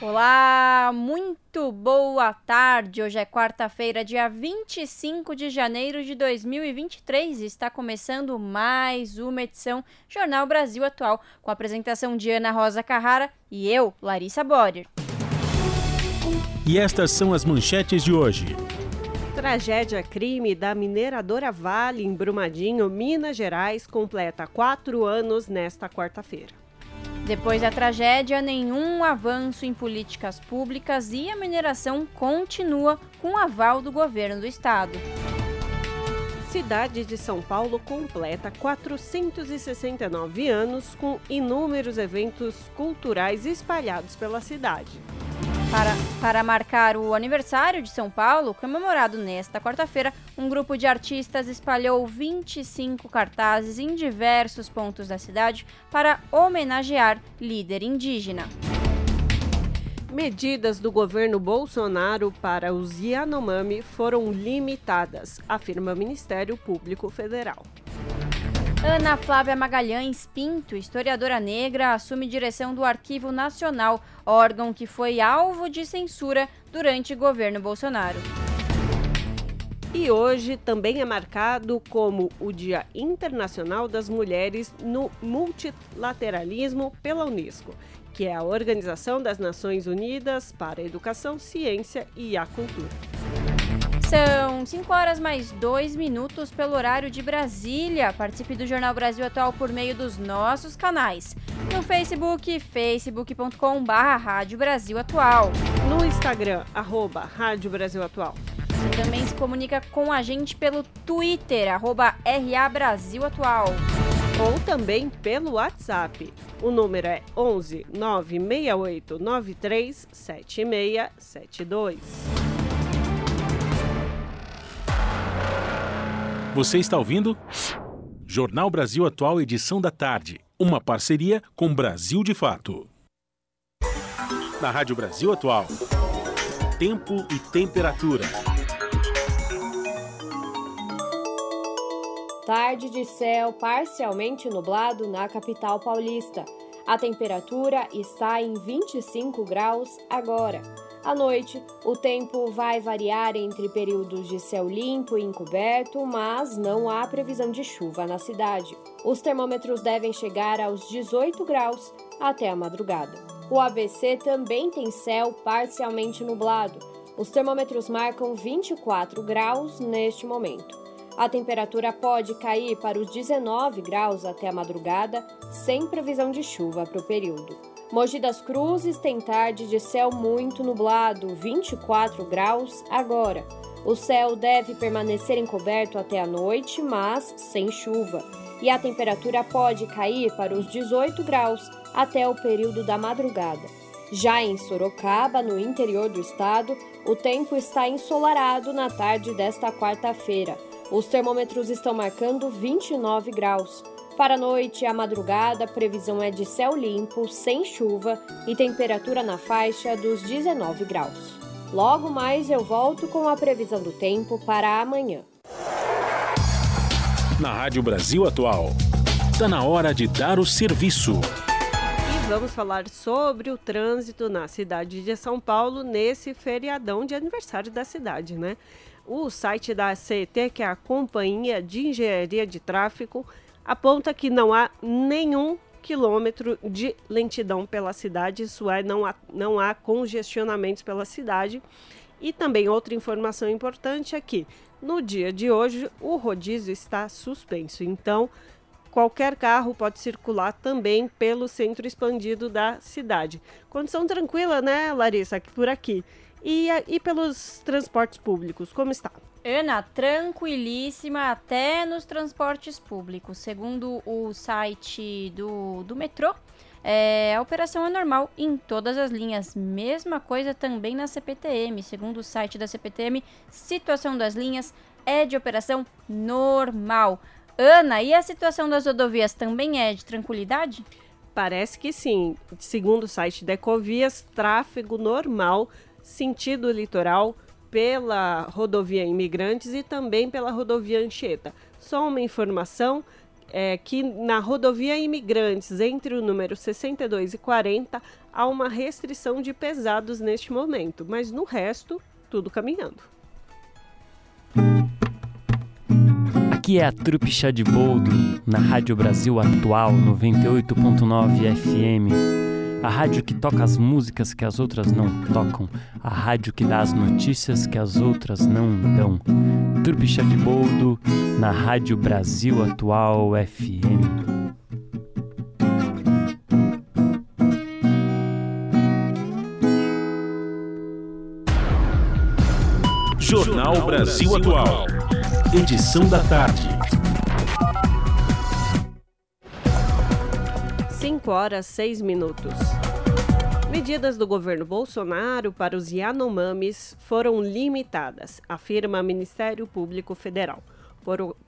Olá, muito boa tarde. Hoje é quarta-feira, dia 25 de janeiro de 2023. Está começando mais uma edição Jornal Brasil Atual, com a apresentação de Ana Rosa Carrara e eu, Larissa Bordi. E estas são as manchetes de hoje. Tragédia crime da mineradora Vale em Brumadinho, Minas Gerais, completa 4 anos nesta quarta-feira. Depois da tragédia, nenhum avanço em políticas públicas e a mineração continua com aval do governo do estado. Cidade de São Paulo completa 469 anos com inúmeros eventos culturais espalhados pela cidade. Para marcar o aniversário de São Paulo, comemorado nesta quarta-feira, um grupo de artistas espalhou 25 cartazes em diversos pontos da cidade para homenagear líder indígena. Medidas do governo Bolsonaro para os Yanomami foram limitadas, afirma o Ministério Público Federal. Ana Flávia Magalhães Pinto, historiadora negra, assume direção do Arquivo Nacional, órgão que foi alvo de censura durante o governo Bolsonaro. E hoje também é marcado como o Dia Internacional das Mulheres no Multilateralismo pela Unesco, que é a Organização das Nações Unidas para a Educação, Ciência e a Cultura. São 5 horas mais 2 minutos pelo horário de Brasília. Participe do Jornal Brasil Atual por meio dos nossos canais. No Facebook, facebook.com/Rádio Brasil Atual. No Instagram, @Rádio Brasil Atual. Você também se comunica com a gente pelo Twitter, @RA Brasil Atual. Ou também pelo WhatsApp. O número é 11 968 93 7672. Você está ouvindo? Jornal Brasil Atual, edição da tarde. Uma parceria com Brasil de Fato. Na Rádio Brasil Atual, tempo e temperatura. Tarde de céu parcialmente nublado na capital paulista. A temperatura está em 25 graus agora. À noite, o tempo vai variar entre períodos de céu limpo e encoberto, mas não há previsão de chuva na cidade. Os termômetros devem chegar aos 18 graus até a madrugada. O ABC também tem céu parcialmente nublado. Os termômetros marcam 24 graus neste momento. A temperatura pode cair para os 19 graus até a madrugada, sem previsão de chuva para o período. Mogi das Cruzes tem tarde de céu muito nublado, 24 graus agora. O céu deve permanecer encoberto até a noite, mas sem chuva. E a temperatura pode cair para os 18 graus até o período da madrugada. Já em Sorocaba, no interior do estado, o tempo está ensolarado na tarde desta quarta-feira. Os termômetros estão marcando 29 graus. Para a noite e a madrugada, a previsão é de céu limpo, sem chuva e temperatura na faixa dos 19 graus. Logo mais eu volto com a previsão do tempo para amanhã. Na Rádio Brasil Atual, está na hora de dar o serviço. E vamos falar sobre o trânsito na cidade de São Paulo nesse feriadão de aniversário da cidade, né? O site da ACT, que é a Companhia de Engenharia de Tráfego, aponta que não há nenhum quilômetro de lentidão pela cidade, isso é, não há congestionamentos pela cidade. E também outra informação importante é que, no dia de hoje, o rodízio está suspenso. Então, qualquer carro pode circular também pelo centro expandido da cidade. Condição tranquila, né, Larissa, por aqui. E pelos transportes públicos, como está? Ana, tranquilíssima até nos transportes públicos. Segundo o site do metrô, A operação é normal em todas as linhas. Mesma coisa também na CPTM. Segundo o site da CPTM, situação das linhas é de operação normal. Ana, e a situação das rodovias também é de tranquilidade? Parece que sim. Segundo o site da Ecovias, tráfego normal, sentido litoral, pela rodovia Imigrantes e também pela rodovia Anchieta. Só uma informação, que na rodovia Imigrantes, entre o número 62 e 40, há uma restrição de pesados neste momento, mas no resto, tudo caminhando. Aqui é a Trupe Chá de Boldo, na Rádio Brasil Atual, 98.9 FM. A rádio que toca as músicas que as outras não tocam. A rádio que dá as notícias que as outras não dão. Trupe Chá de Boldo, na Rádio Brasil Atual FM. Jornal Brasil Atual. Edição da tarde. 5:06. Medidas do governo Bolsonaro para os Yanomamis foram limitadas, afirma Ministério Público Federal.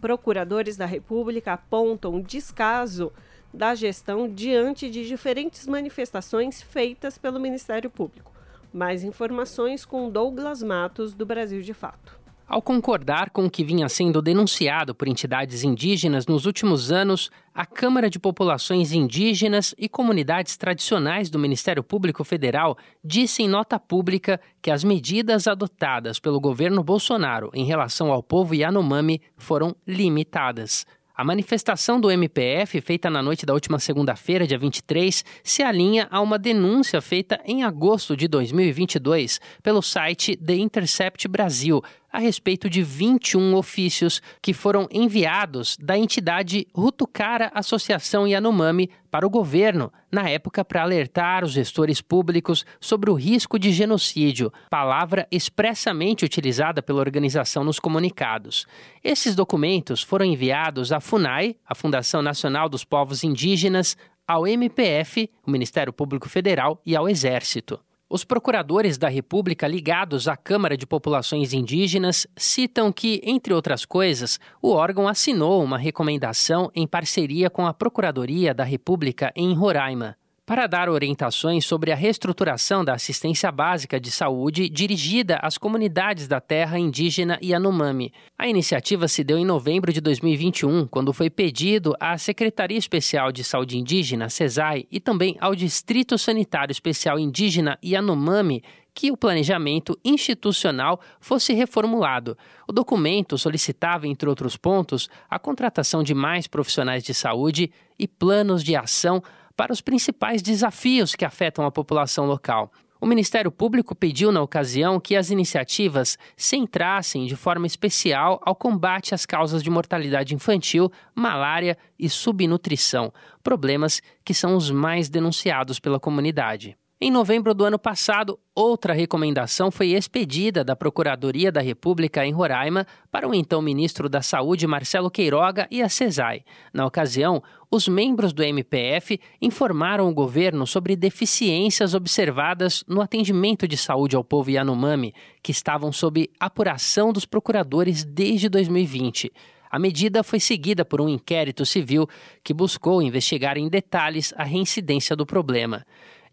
Procuradores da República apontam descaso da gestão diante de diferentes manifestações feitas pelo Ministério Público. Mais informações com Douglas Matos, do Brasil de Fato. Ao concordar com o que vinha sendo denunciado por entidades indígenas nos últimos anos, a Câmara de Populações Indígenas e Comunidades Tradicionais do Ministério Público Federal disse em nota pública que as medidas adotadas pelo governo Bolsonaro em relação ao povo Yanomami foram limitadas. A manifestação do MPF, feita na noite da última segunda-feira, dia 23, se alinha a uma denúncia feita em agosto de 2022 pelo site The Intercept Brasil, a respeito de 21 ofícios que foram enviados da entidade Hutukara Associação Yanomami para o governo, na época para alertar os gestores públicos sobre o risco de genocídio, palavra expressamente utilizada pela organização nos comunicados. Esses documentos foram enviados à FUNAI, a Fundação Nacional dos Povos Indígenas, ao MPF, o Ministério Público Federal, e ao Exército. Os procuradores da República ligados à Câmara de Populações Indígenas citam que, entre outras coisas, o órgão assinou uma recomendação em parceria com a Procuradoria da República em Roraima, para dar orientações sobre a reestruturação da assistência básica de saúde dirigida às comunidades da terra indígena Yanomami. A iniciativa se deu em novembro de 2021, quando foi pedido à Secretaria Especial de Saúde Indígena, SESAI, e também ao Distrito Sanitário Especial Indígena Yanomami, que o planejamento institucional fosse reformulado. O documento solicitava, entre outros pontos, a contratação de mais profissionais de saúde e planos de ação para os principais desafios que afetam a população local. O Ministério Público pediu, na ocasião, que as iniciativas centrassem de forma especial ao combate às causas de mortalidade infantil, malária e subnutrição, problemas que são os mais denunciados pela comunidade. Em novembro do ano passado, outra recomendação foi expedida da Procuradoria da República em Roraima para o então ministro da Saúde, Marcelo Queiroga, e a SESAI. Na ocasião, os membros do MPF informaram o governo sobre deficiências observadas no atendimento de saúde ao povo Yanomami, que estavam sob apuração dos procuradores desde 2020. A medida foi seguida por um inquérito civil que buscou investigar em detalhes a reincidência do problema.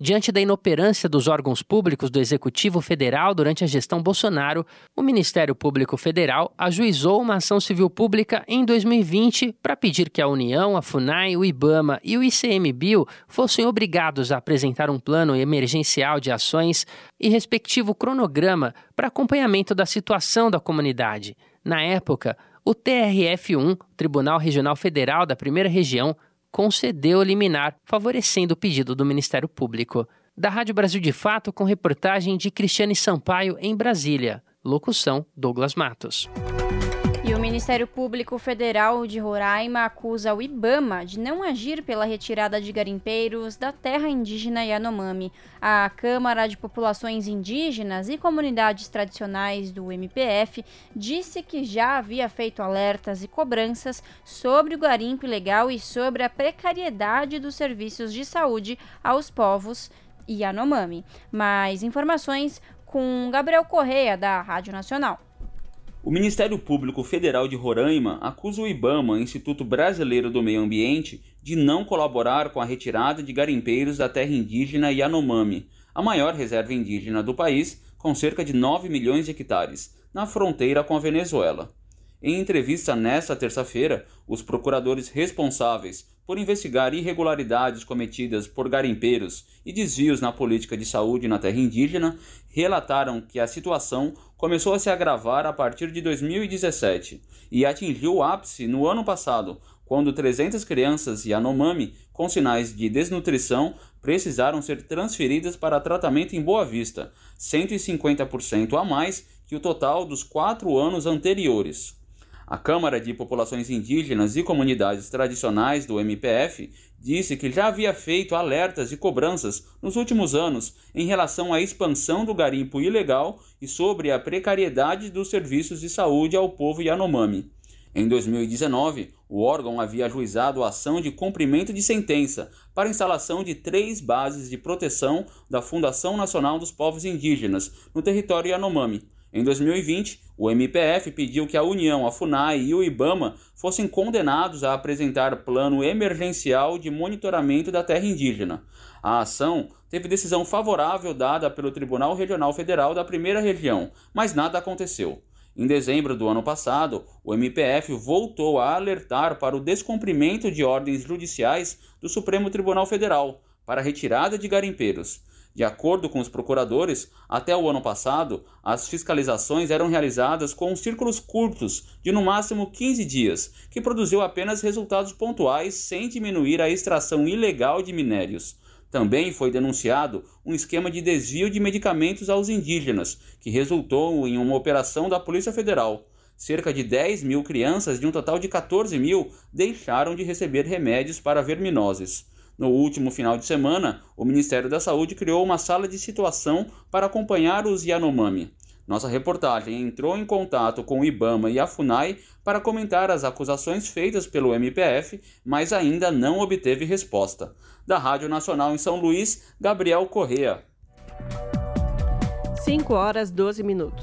Diante da inoperância dos órgãos públicos do Executivo Federal durante a gestão Bolsonaro, o Ministério Público Federal ajuizou uma ação civil pública em 2020 para pedir que a União, a FUNAI, o IBAMA e o ICMBio fossem obrigados a apresentar um plano emergencial de ações e respectivo cronograma para acompanhamento da situação da comunidade. Na época, o TRF1, Tribunal Regional Federal da Primeira Região, concedeu liminar, favorecendo o pedido do Ministério Público. Da Rádio Brasil de Fato, com reportagem de Cristiane Sampaio, em Brasília. Locução, Douglas Matos. E o Ministério Público Federal de Roraima acusa o IBAMA de não agir pela retirada de garimpeiros da terra indígena Yanomami. A Câmara de Populações Indígenas e Comunidades Tradicionais do MPF disse que já havia feito alertas e cobranças sobre o garimpo ilegal e sobre a precariedade dos serviços de saúde aos povos Yanomami. Mais informações com Gabriel Correia, da Rádio Nacional. O Ministério Público Federal de Roraima acusa o IBAMA, Instituto Brasileiro do Meio Ambiente, de não colaborar com a retirada de garimpeiros da terra indígena Yanomami, a maior reserva indígena do país, com cerca de 9 milhões de hectares, na fronteira com a Venezuela. Em entrevista nesta terça-feira, os procuradores responsáveis por investigar irregularidades cometidas por garimpeiros e desvios na política de saúde na terra indígena, relataram que a situação começou a se agravar a partir de 2017 e atingiu o ápice no ano passado, quando 300 crianças Yanomami com sinais de desnutrição precisaram ser transferidas para tratamento em Boa Vista, 150% a mais que o total dos 4 anos anteriores. A Câmara de Populações Indígenas e Comunidades Tradicionais do MPF disse que já havia feito alertas e cobranças nos últimos anos em relação à expansão do garimpo ilegal e sobre a precariedade dos serviços de saúde ao povo Yanomami. Em 2019, o órgão havia ajuizado a ação de cumprimento de sentença para a instalação de 3 bases de proteção da Fundação Nacional dos Povos Indígenas no território Yanomami. Em 2020, o MPF pediu que a União, a FUNAI e o IBAMA fossem condenados a apresentar plano emergencial de monitoramento da terra indígena. A ação teve decisão favorável dada pelo Tribunal Regional Federal da Primeira Região, mas nada aconteceu. Em dezembro do ano passado, o MPF voltou a alertar para o descumprimento de ordens judiciais do Supremo Tribunal Federal para a retirada de garimpeiros. De acordo com os procuradores, até o ano passado, as fiscalizações eram realizadas com círculos curtos, de no máximo 15 dias, que produziu apenas resultados pontuais sem diminuir a extração ilegal de minérios. Também foi denunciado um esquema de desvio de medicamentos aos indígenas, que resultou em uma operação da Polícia Federal. Cerca de 10 mil crianças de um total de 14 mil deixaram de receber remédios para verminoses. No último final de semana, o Ministério da Saúde criou uma sala de situação para acompanhar os Yanomami. Nossa reportagem entrou em contato com o IBAMA e a FUNAI para comentar as acusações feitas pelo MPF, mas ainda não obteve resposta. Da Rádio Nacional em São Luís, Gabriel Correia. 5:12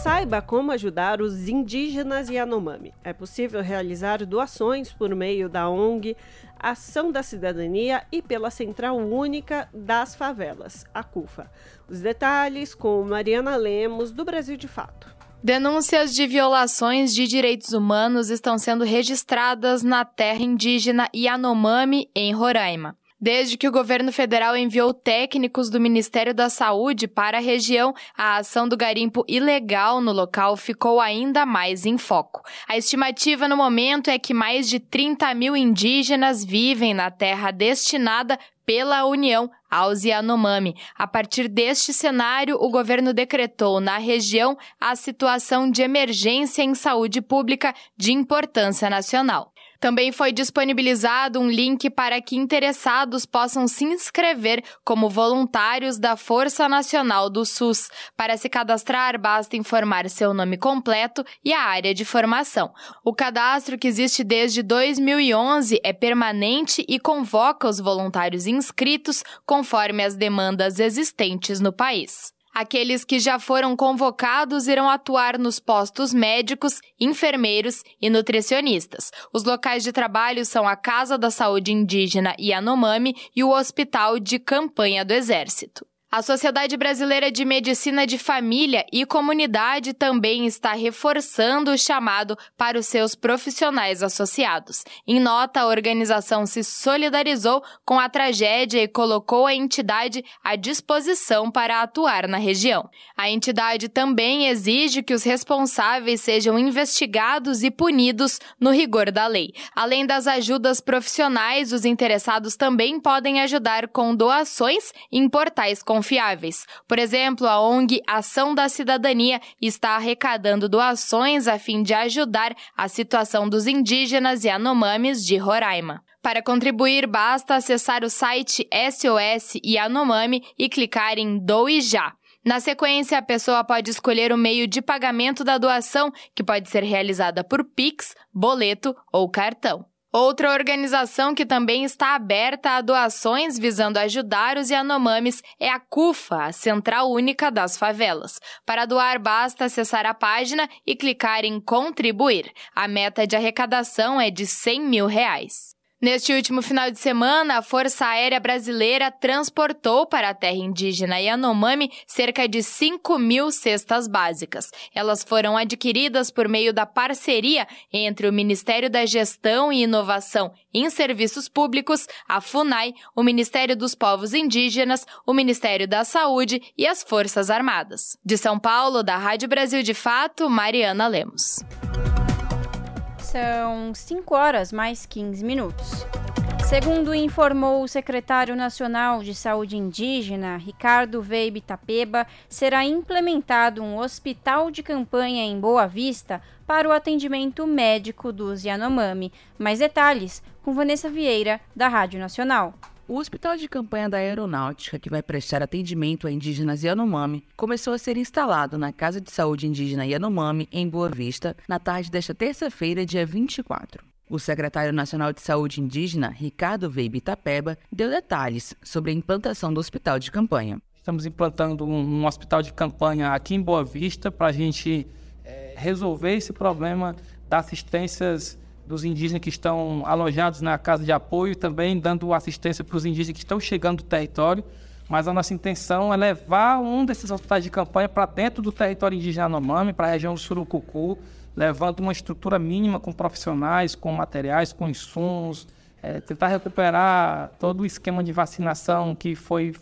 Saiba como ajudar os indígenas Yanomami. É possível realizar doações por meio da ONG Ação da Cidadania e pela Central Única das Favelas, a CUFA. Os detalhes com Mariana Lemos, do Brasil de Fato. Denúncias de violações de direitos humanos estão sendo registradas na terra indígena Yanomami, em Roraima. Desde que o governo federal enviou técnicos do Ministério da Saúde para a região, a ação do garimpo ilegal no local ficou ainda mais em foco. A estimativa no momento é que mais de 30 mil indígenas vivem na terra destinada pela União aos Yanomami. A partir deste cenário, o governo decretou na região a situação de emergência em saúde pública de importância nacional. Também foi disponibilizado um link para que interessados possam se inscrever como voluntários da Força Nacional do SUS. Para se cadastrar, basta informar seu nome completo e a área de formação. O cadastro, que existe desde 2011, é permanente e convoca os voluntários inscritos conforme as demandas existentes no país. Aqueles que já foram convocados irão atuar nos postos médicos, enfermeiros e nutricionistas. Os locais de trabalho são a Casa da Saúde Indígena Yanomami e o Hospital de Campanha do Exército. A Sociedade Brasileira de Medicina de Família e Comunidade também está reforçando o chamado para os seus profissionais associados. Em nota, a organização se solidarizou com a tragédia e colocou a entidade à disposição para atuar na região. A entidade também exige que os responsáveis sejam investigados e punidos no rigor da lei. Além das ajudas profissionais, os interessados também podem ajudar com doações em portais confidenciais. confiáveis. Por exemplo, a ONG Ação da Cidadania está arrecadando doações a fim de ajudar a situação dos indígenas Yanomamis de Roraima. Para contribuir, basta acessar o site SOS Yanomami e clicar em Doe Já. Na sequência, a pessoa pode escolher o meio de pagamento da doação, que pode ser realizada por Pix, boleto ou cartão. Outra organização que também está aberta a doações visando ajudar os Yanomamis é a CUFA, a Central Única das Favelas. Para doar, basta acessar a página e clicar em Contribuir. A meta de arrecadação é de R$100 mil. Neste último final de semana, a Força Aérea Brasileira transportou para a terra indígena Yanomami cerca de 5 mil cestas básicas. Elas foram adquiridas por meio da parceria entre o Ministério da Gestão e Inovação em Serviços Públicos, a FUNAI, o Ministério dos Povos Indígenas, o Ministério da Saúde e as Forças Armadas. De São Paulo, da Rádio Brasil de Fato, Mariana Lemos. São 5:15. Segundo informou o secretário nacional de saúde indígena, Ricardo Weibe Tapeba, será implementado um hospital de campanha em Boa Vista para o atendimento médico dos Yanomami. Mais detalhes com Vanessa Vieira, da Rádio Nacional. O Hospital de Campanha da Aeronáutica, que vai prestar atendimento a indígenas Yanomami, começou a ser instalado na Casa de Saúde Indígena Yanomami, em Boa Vista, na tarde desta terça-feira, dia 24. O secretário nacional de saúde indígena, Ricardo Weibe Tapeba, deu detalhes sobre a implantação do hospital de campanha. Estamos implantando um hospital de campanha aqui em Boa Vista para a gente resolver esse problema das assistências dos indígenas que estão alojados na casa de apoio, também dando assistência para os indígenas que estão chegando do território, mas a nossa intenção é levar um desses hospitais de campanha para dentro do território indígena Yanomami, para a região do Surucucu, levando uma estrutura mínima com profissionais, com materiais, com insumos, tentar recuperar todo o esquema de vacinação que foi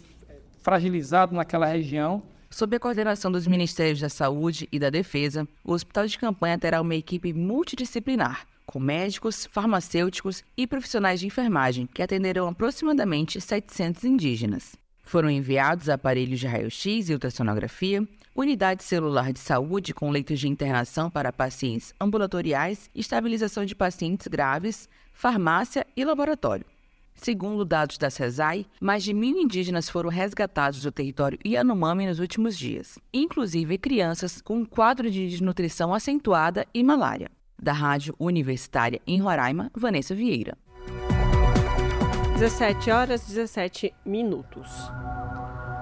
fragilizado naquela região. Sob a coordenação dos Ministérios da Saúde e da Defesa, o hospital de campanha terá uma equipe multidisciplinar, com médicos, farmacêuticos e profissionais de enfermagem, que atenderão aproximadamente 700 indígenas. Foram enviados aparelhos de raio-x e ultrassonografia, unidade celular de saúde com leitos de internação para pacientes ambulatoriais, estabilização de pacientes graves, farmácia e laboratório. Segundo dados da SESAI, mais de 1.000 indígenas foram resgatados do território Yanomami nos últimos dias, inclusive crianças com um quadro de desnutrição acentuada e malária. Da Rádio Universitária em Roraima, Vanessa Vieira. 17:17.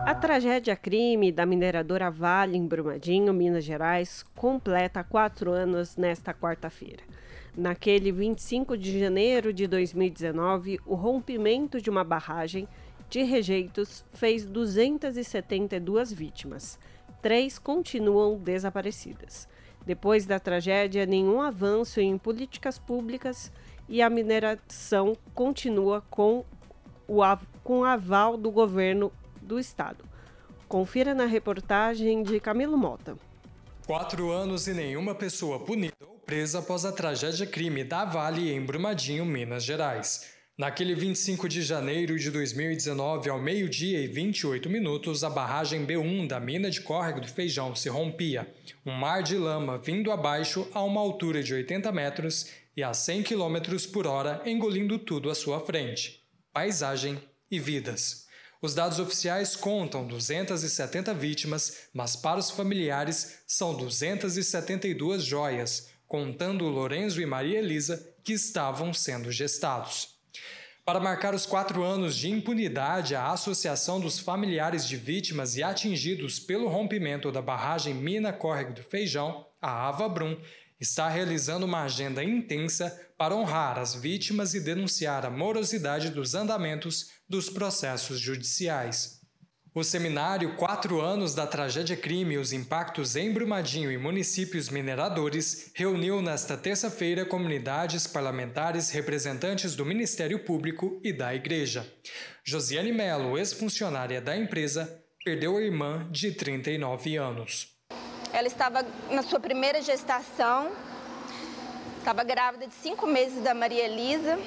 A tragédia-crime da mineradora Vale em Brumadinho, Minas Gerais, completa 4 anos nesta quarta-feira. Naquele 25 de janeiro de 2019, o rompimento de uma barragem de rejeitos fez 272 vítimas. 3 continuam desaparecidas. Depois da tragédia, nenhum avanço em políticas públicas e a mineração continua com o aval do governo do estado. Confira na reportagem de Camilo Mota. 4 anos e nenhuma pessoa punida ou presa após a tragédia-crime da Vale em Brumadinho, Minas Gerais. Naquele 25 de janeiro de 2019, ao meio-dia e 28 minutos, a barragem B1 da mina de Córrego do Feijão se rompia. Um mar de lama vindo abaixo a uma altura de 80 metros e a 100 km por hora, engolindo tudo à sua frente. Paisagem e vidas. Os dados oficiais contam 270 vítimas, mas para os familiares são 272 joias, contando Lorenzo e Maria Elisa, que estavam sendo gestados. Para marcar os 4 anos de impunidade, a Associação dos Familiares de Vítimas e Atingidos pelo Rompimento da Barragem Mina Córrego do Feijão, a AvaBrum, está realizando uma agenda intensa para honrar as vítimas e denunciar a morosidade dos andamentos dos processos judiciais. O seminário 4 anos da tragédia-crime e os impactos em Brumadinho e municípios mineradores reuniu nesta terça-feira comunidades, parlamentares, representantes do Ministério Público e da Igreja. Josiane Mello, ex-funcionária da empresa, perdeu a irmã de 39 anos. Ela estava na sua primeira gestação, estava grávida de 5 meses da Maria Elisa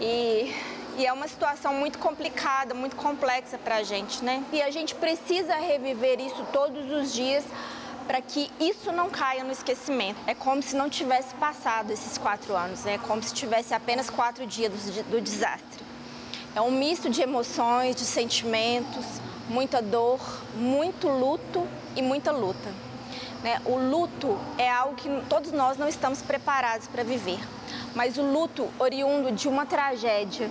e E é uma situação muito complicada, muito complexa para a gente, né? E a gente precisa reviver isso todos os dias para que isso não caia no esquecimento. É como se não tivesse passado esses 4 anos, né? É como se tivesse apenas 4 dias do desastre. É um misto de emoções, de sentimentos, muita dor, muito luto e muita luta, né? O luto é algo que todos nós não estamos preparados para viver, mas o luto oriundo de uma tragédia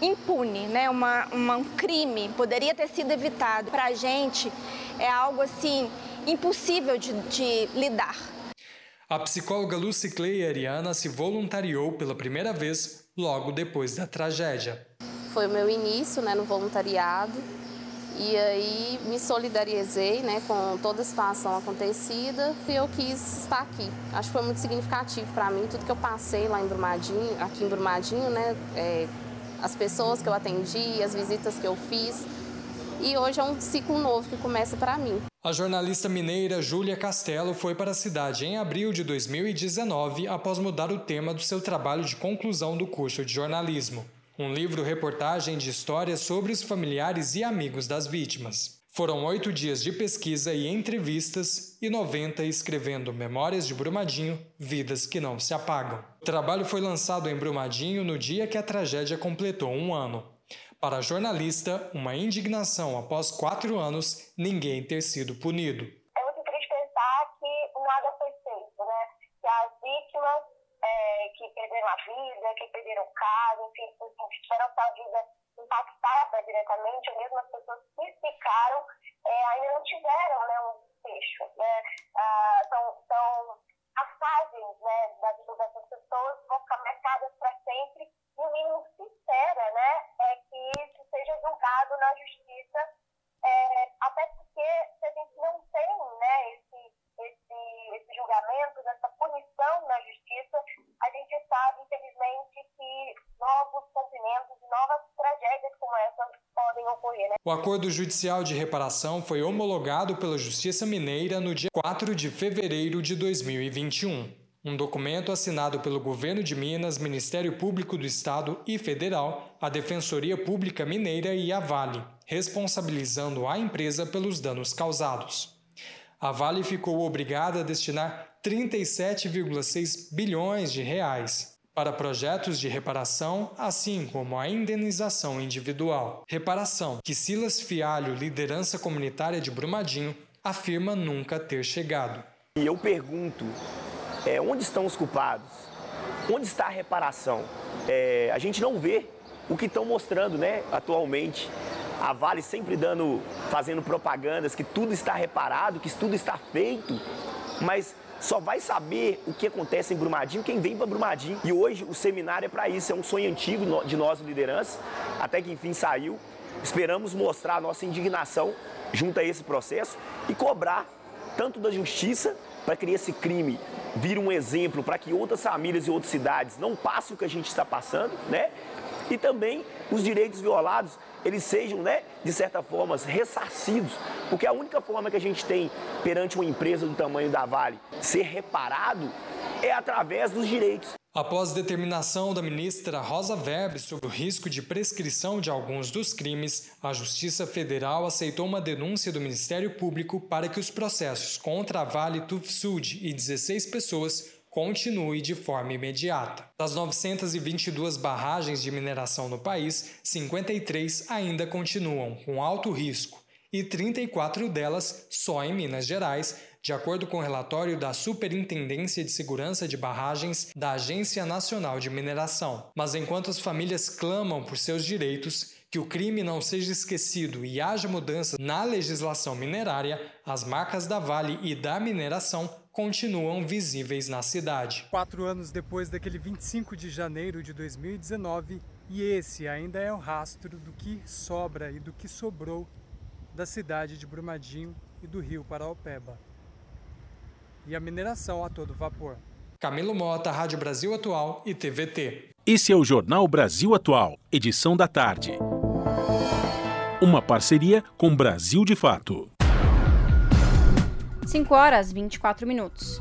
impune, né? Um crime poderia ter sido evitado. Para a gente é algo assim impossível de lidar. A psicóloga Lucy Clay Ariana se voluntariou pela primeira vez logo depois da tragédia. Foi o meu início, né, no voluntariado, e aí me solidarizei, né, com toda a situação acontecida, e eu quis estar aqui. Acho que foi muito significativo para mim, tudo que eu passei lá em Brumadinho, aqui em Brumadinho, né, as pessoas que eu atendi, as visitas que eu fiz, e hoje é um ciclo novo que começa para mim. A jornalista mineira Júlia Castelo foi para a cidade em abril de 2019 após mudar o tema do seu trabalho de conclusão do curso de jornalismo. Um livro-reportagem de histórias sobre os familiares e amigos das vítimas. Foram 8 dias de pesquisa e entrevistas e 90 escrevendo Memórias de Brumadinho, Vidas que Não Se Apagam. O trabalho foi lançado em Brumadinho no dia que a tragédia completou 1 ano. Para a jornalista, uma indignação após 4 anos, ninguém ter sido punido. É muito triste pensar que nada foi feito, né? Que as vítimas que perderam a vida, que perderam o carro, enfim, que tiveram sua vida impactada diretamente, ou mesmo as pessoas que ficaram, ainda não tiveram, né, um desfecho, né? São as fases, né, da vida dessas pessoas vão ficar marcadas para sempre. E o mínimo que se espera, né, é que isso seja julgado na justiça, até porque se a gente não tem, né, esse julgamento, essa punição na justiça, a gente sabe, infelizmente, que novos sofrimentos, novas tragédias como essa podem ocorrer, né? O acordo judicial de reparação foi homologado pela Justiça Mineira no dia 4 de fevereiro de 2021. Um documento assinado pelo Governo de Minas, Ministério Público do Estado e Federal, a Defensoria Pública Mineira e a Vale, responsabilizando a empresa pelos danos causados. A Vale ficou obrigada a destinar R$ 37,6 bilhões para projetos de reparação, assim como a indenização individual. Reparação que Silas Fialho, liderança comunitária de Brumadinho, afirma nunca ter chegado. E eu pergunto... onde estão os culpados? Onde está a reparação? A gente não vê o que estão mostrando, né, atualmente. A Vale sempre fazendo propagandas que tudo está reparado, que tudo está feito, mas só vai saber o que acontece em Brumadinho quem vem para Brumadinho. E hoje o seminário é para isso, é um sonho antigo de nós, lideranças, até que enfim saiu. Esperamos mostrar a nossa indignação junto a esse processo e cobrar tanto da justiça, para que esse crime vire um exemplo, para que outras famílias e outras cidades não passem o que a gente está passando, né? E também os direitos violados, eles sejam, né, de certa forma, ressarcidos, porque a única forma que a gente tem perante uma empresa do tamanho da Vale ser reparado é através dos direitos. Após determinação da ministra Rosa Weber sobre o risco de prescrição de alguns dos crimes, a Justiça Federal aceitou uma denúncia do Ministério Público para que os processos contra a Vale, Tufsud e 16 pessoas continue de forma imediata. Das 922 barragens de mineração no país, 53 ainda continuam com alto risco e 34 delas só em Minas Gerais, de acordo com o relatório da Superintendência de Segurança de Barragens da Agência Nacional de Mineração. Mas enquanto as famílias clamam por seus direitos, que o crime não seja esquecido e haja mudança na legislação minerária, as marcas da Vale e da mineração continuam visíveis na cidade. 4 anos depois daquele 25 de janeiro de 2019, e esse ainda é o rastro do que sobra e do que sobrou da cidade de Brumadinho e do Rio Paraopeba. E a mineração a todo vapor. Camilo Mota, Rádio Brasil Atual e TVT. Esse é o Jornal Brasil Atual, edição da tarde. Uma parceria com Brasil de Fato. 5 horas, 24 minutos.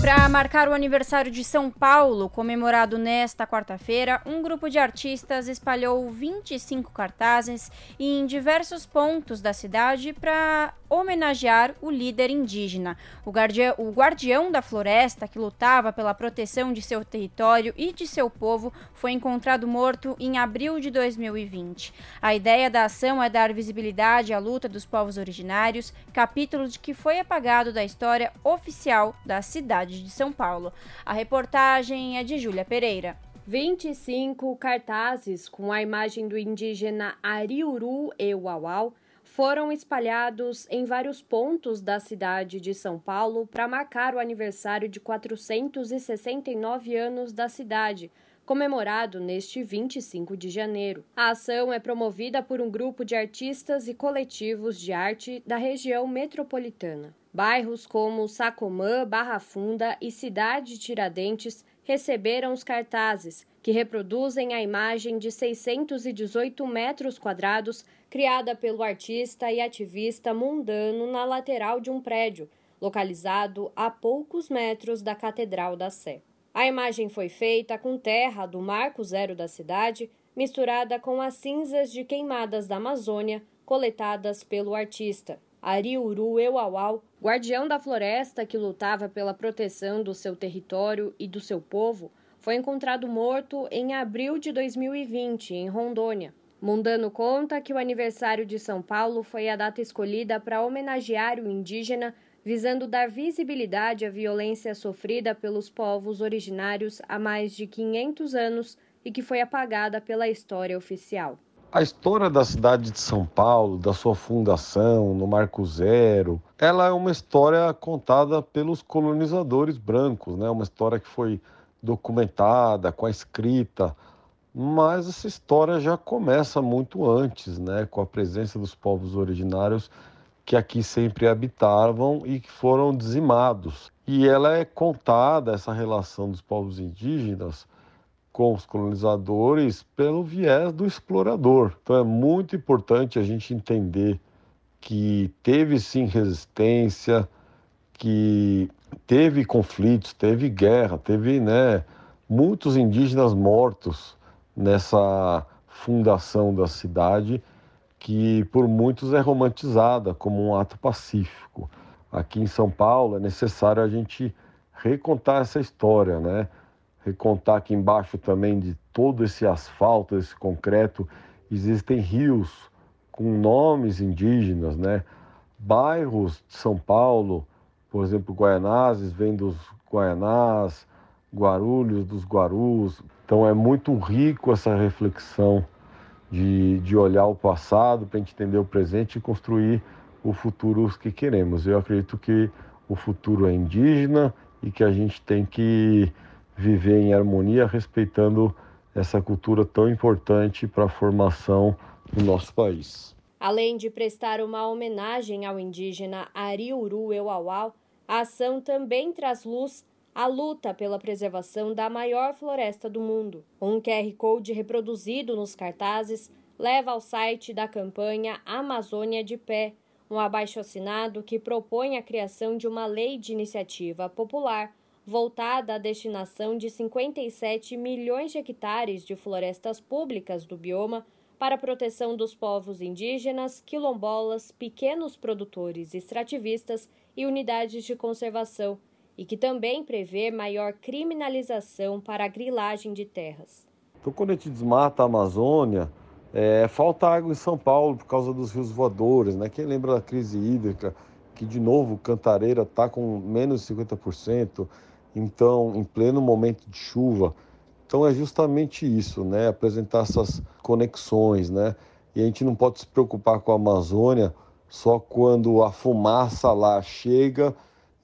Para marcar o aniversário de São Paulo, comemorado nesta quarta-feira, um grupo de artistas espalhou 25 cartazes em diversos pontos da cidade para homenagear o líder indígena, o guardião da floresta que lutava pela proteção de seu território e de seu povo, foi encontrado morto em abril de 2020. A ideia da ação é dar visibilidade à luta dos povos originários, capítulo de que foi apagado da história oficial da cidade de São Paulo. A reportagem é de Júlia Pereira. 25 cartazes com a imagem do indígena Ariuru Ewauau foram espalhados em vários pontos da cidade de São Paulo para marcar o aniversário de 469 anos da cidade, comemorado neste 25 de janeiro. A ação é promovida por um grupo de artistas e coletivos de arte da região metropolitana. Bairros como Sacomã, Barra Funda e Cidade Tiradentes receberam os cartazes, que reproduzem a imagem de 618 metros quadrados criada pelo artista e ativista Mundano na lateral de um prédio, localizado a poucos metros da Catedral da Sé. A imagem foi feita com terra do Marco Zero da cidade, misturada com as cinzas de queimadas da Amazônia coletadas pelo artista. Ariuru Ewauau, guardião da floresta que lutava pela proteção do seu território e do seu povo, foi encontrado morto em abril de 2020, em Rondônia. Mundano conta que o aniversário de São Paulo foi a data escolhida para homenagear o indígena, visando dar visibilidade à violência sofrida pelos povos originários há mais de 500 anos e que foi apagada pela história oficial. A história da cidade de São Paulo, da sua fundação, no Marco Zero, ela é uma história contada pelos colonizadores brancos, né? Uma história que foi documentada, com a escrita, mas essa história já começa muito antes, né? Com a presença dos povos originários que aqui sempre habitavam e que foram dizimados. E ela é contada, essa relação dos povos indígenas, com os colonizadores pelo viés do explorador. Então é muito importante a gente entender que teve sim resistência, que teve conflitos, teve guerra, teve muitos indígenas mortos nessa fundação da cidade que por muitos é romantizada como um ato pacífico. Aqui em São Paulo é necessário a gente recontar essa história, né? Recontar aqui embaixo também de todo esse asfalto, esse concreto, existem rios com nomes indígenas, né? Bairros de São Paulo, por exemplo, Guaianazes, vem dos Guaianás, Guarulhos, dos Guarus. Então é muito rico essa reflexão de olhar o passado para entender o presente e construir o futuro que queremos. Eu acredito que o futuro é indígena e que a gente tem que viver em harmonia, respeitando essa cultura tão importante para a formação do nosso país. Além de prestar uma homenagem ao indígena Ariuru Ewauau, a ação também traz luz à luta pela preservação da maior floresta do mundo. Um QR Code reproduzido nos cartazes leva ao site da campanha Amazônia de Pé, um abaixo-assinado que propõe a criação de uma lei de iniciativa popular voltada à destinação de 57 milhões de hectares de florestas públicas do bioma para a proteção dos povos indígenas, quilombolas, pequenos produtores extrativistas e unidades de conservação, e que também prevê maior criminalização para a grilagem de terras. Então, quando a gente desmata a Amazônia, falta água em São Paulo por causa dos rios voadores, né? Quem lembra da crise hídrica, que de novo Cantareira está com menos de 50%, então, em pleno momento de chuva. Então, é justamente isso, né? Apresentar essas conexões, né? E a gente não pode se preocupar com a Amazônia só quando a fumaça lá chega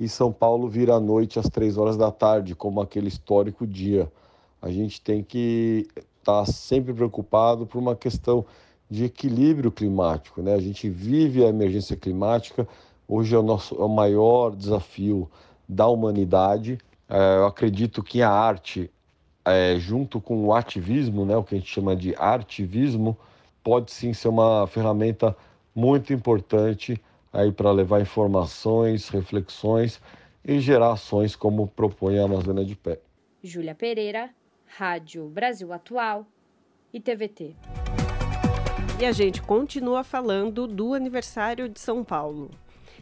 e São Paulo vira à noite às 3 horas da tarde, como aquele histórico dia. A gente tem que estar sempre preocupado por uma questão de equilíbrio climático, né? A gente vive a emergência climática, hoje é o maior desafio da humanidade. Eu acredito que a arte, junto com o ativismo, né, o que a gente chama de artivismo, pode sim ser uma ferramenta muito importante para levar informações, reflexões e gerar ações como propõe a Amazônia de Pé. Júlia Pereira, Rádio Brasil Atual e TVT. E a gente continua falando do aniversário de São Paulo.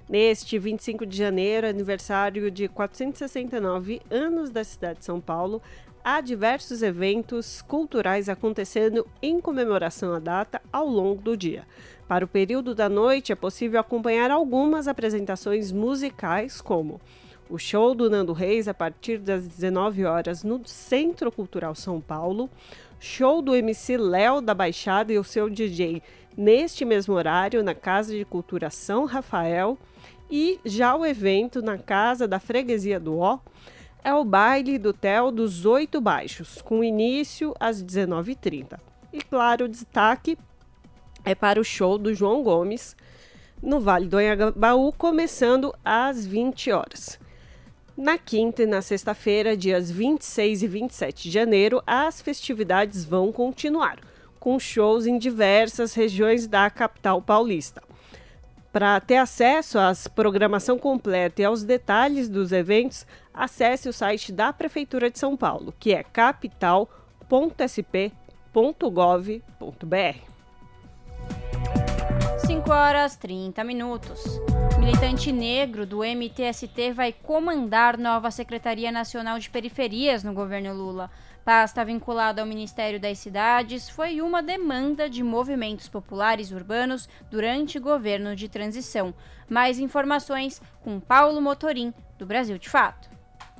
Neste 25 de janeiro, aniversário de 469 anos da cidade de São Paulo, há diversos eventos culturais acontecendo em comemoração à data ao longo do dia. Para o período da noite, é possível acompanhar algumas apresentações musicais, como o show do Nando Reis a partir das 19 horas no Centro Cultural São Paulo, show do MC Léo da Baixada e o seu DJ neste mesmo horário na Casa de Cultura São Rafael, e já o evento na Casa da Freguesia do Ó é o baile do Theo dos Oito Baixos, com início às 19h30. E claro, o destaque é para o show do João Gomes no Vale do Anhangabaú, começando às 20 horas. Na quinta e na sexta-feira, dias 26 e 27 de janeiro, as festividades vão continuar, com shows em diversas regiões da capital paulista. Para ter acesso à programação completa e aos detalhes dos eventos, acesse o site da Prefeitura de São Paulo, que é capital.sp.gov.br. 5 horas 30 minutos. Militante negro do MTST vai comandar nova Secretaria Nacional de Periferias no governo Lula. Pasta vinculada ao Ministério das Cidades foi uma demanda de movimentos populares urbanos durante governo de transição. Mais informações com Paulo Motorim, do Brasil de Fato.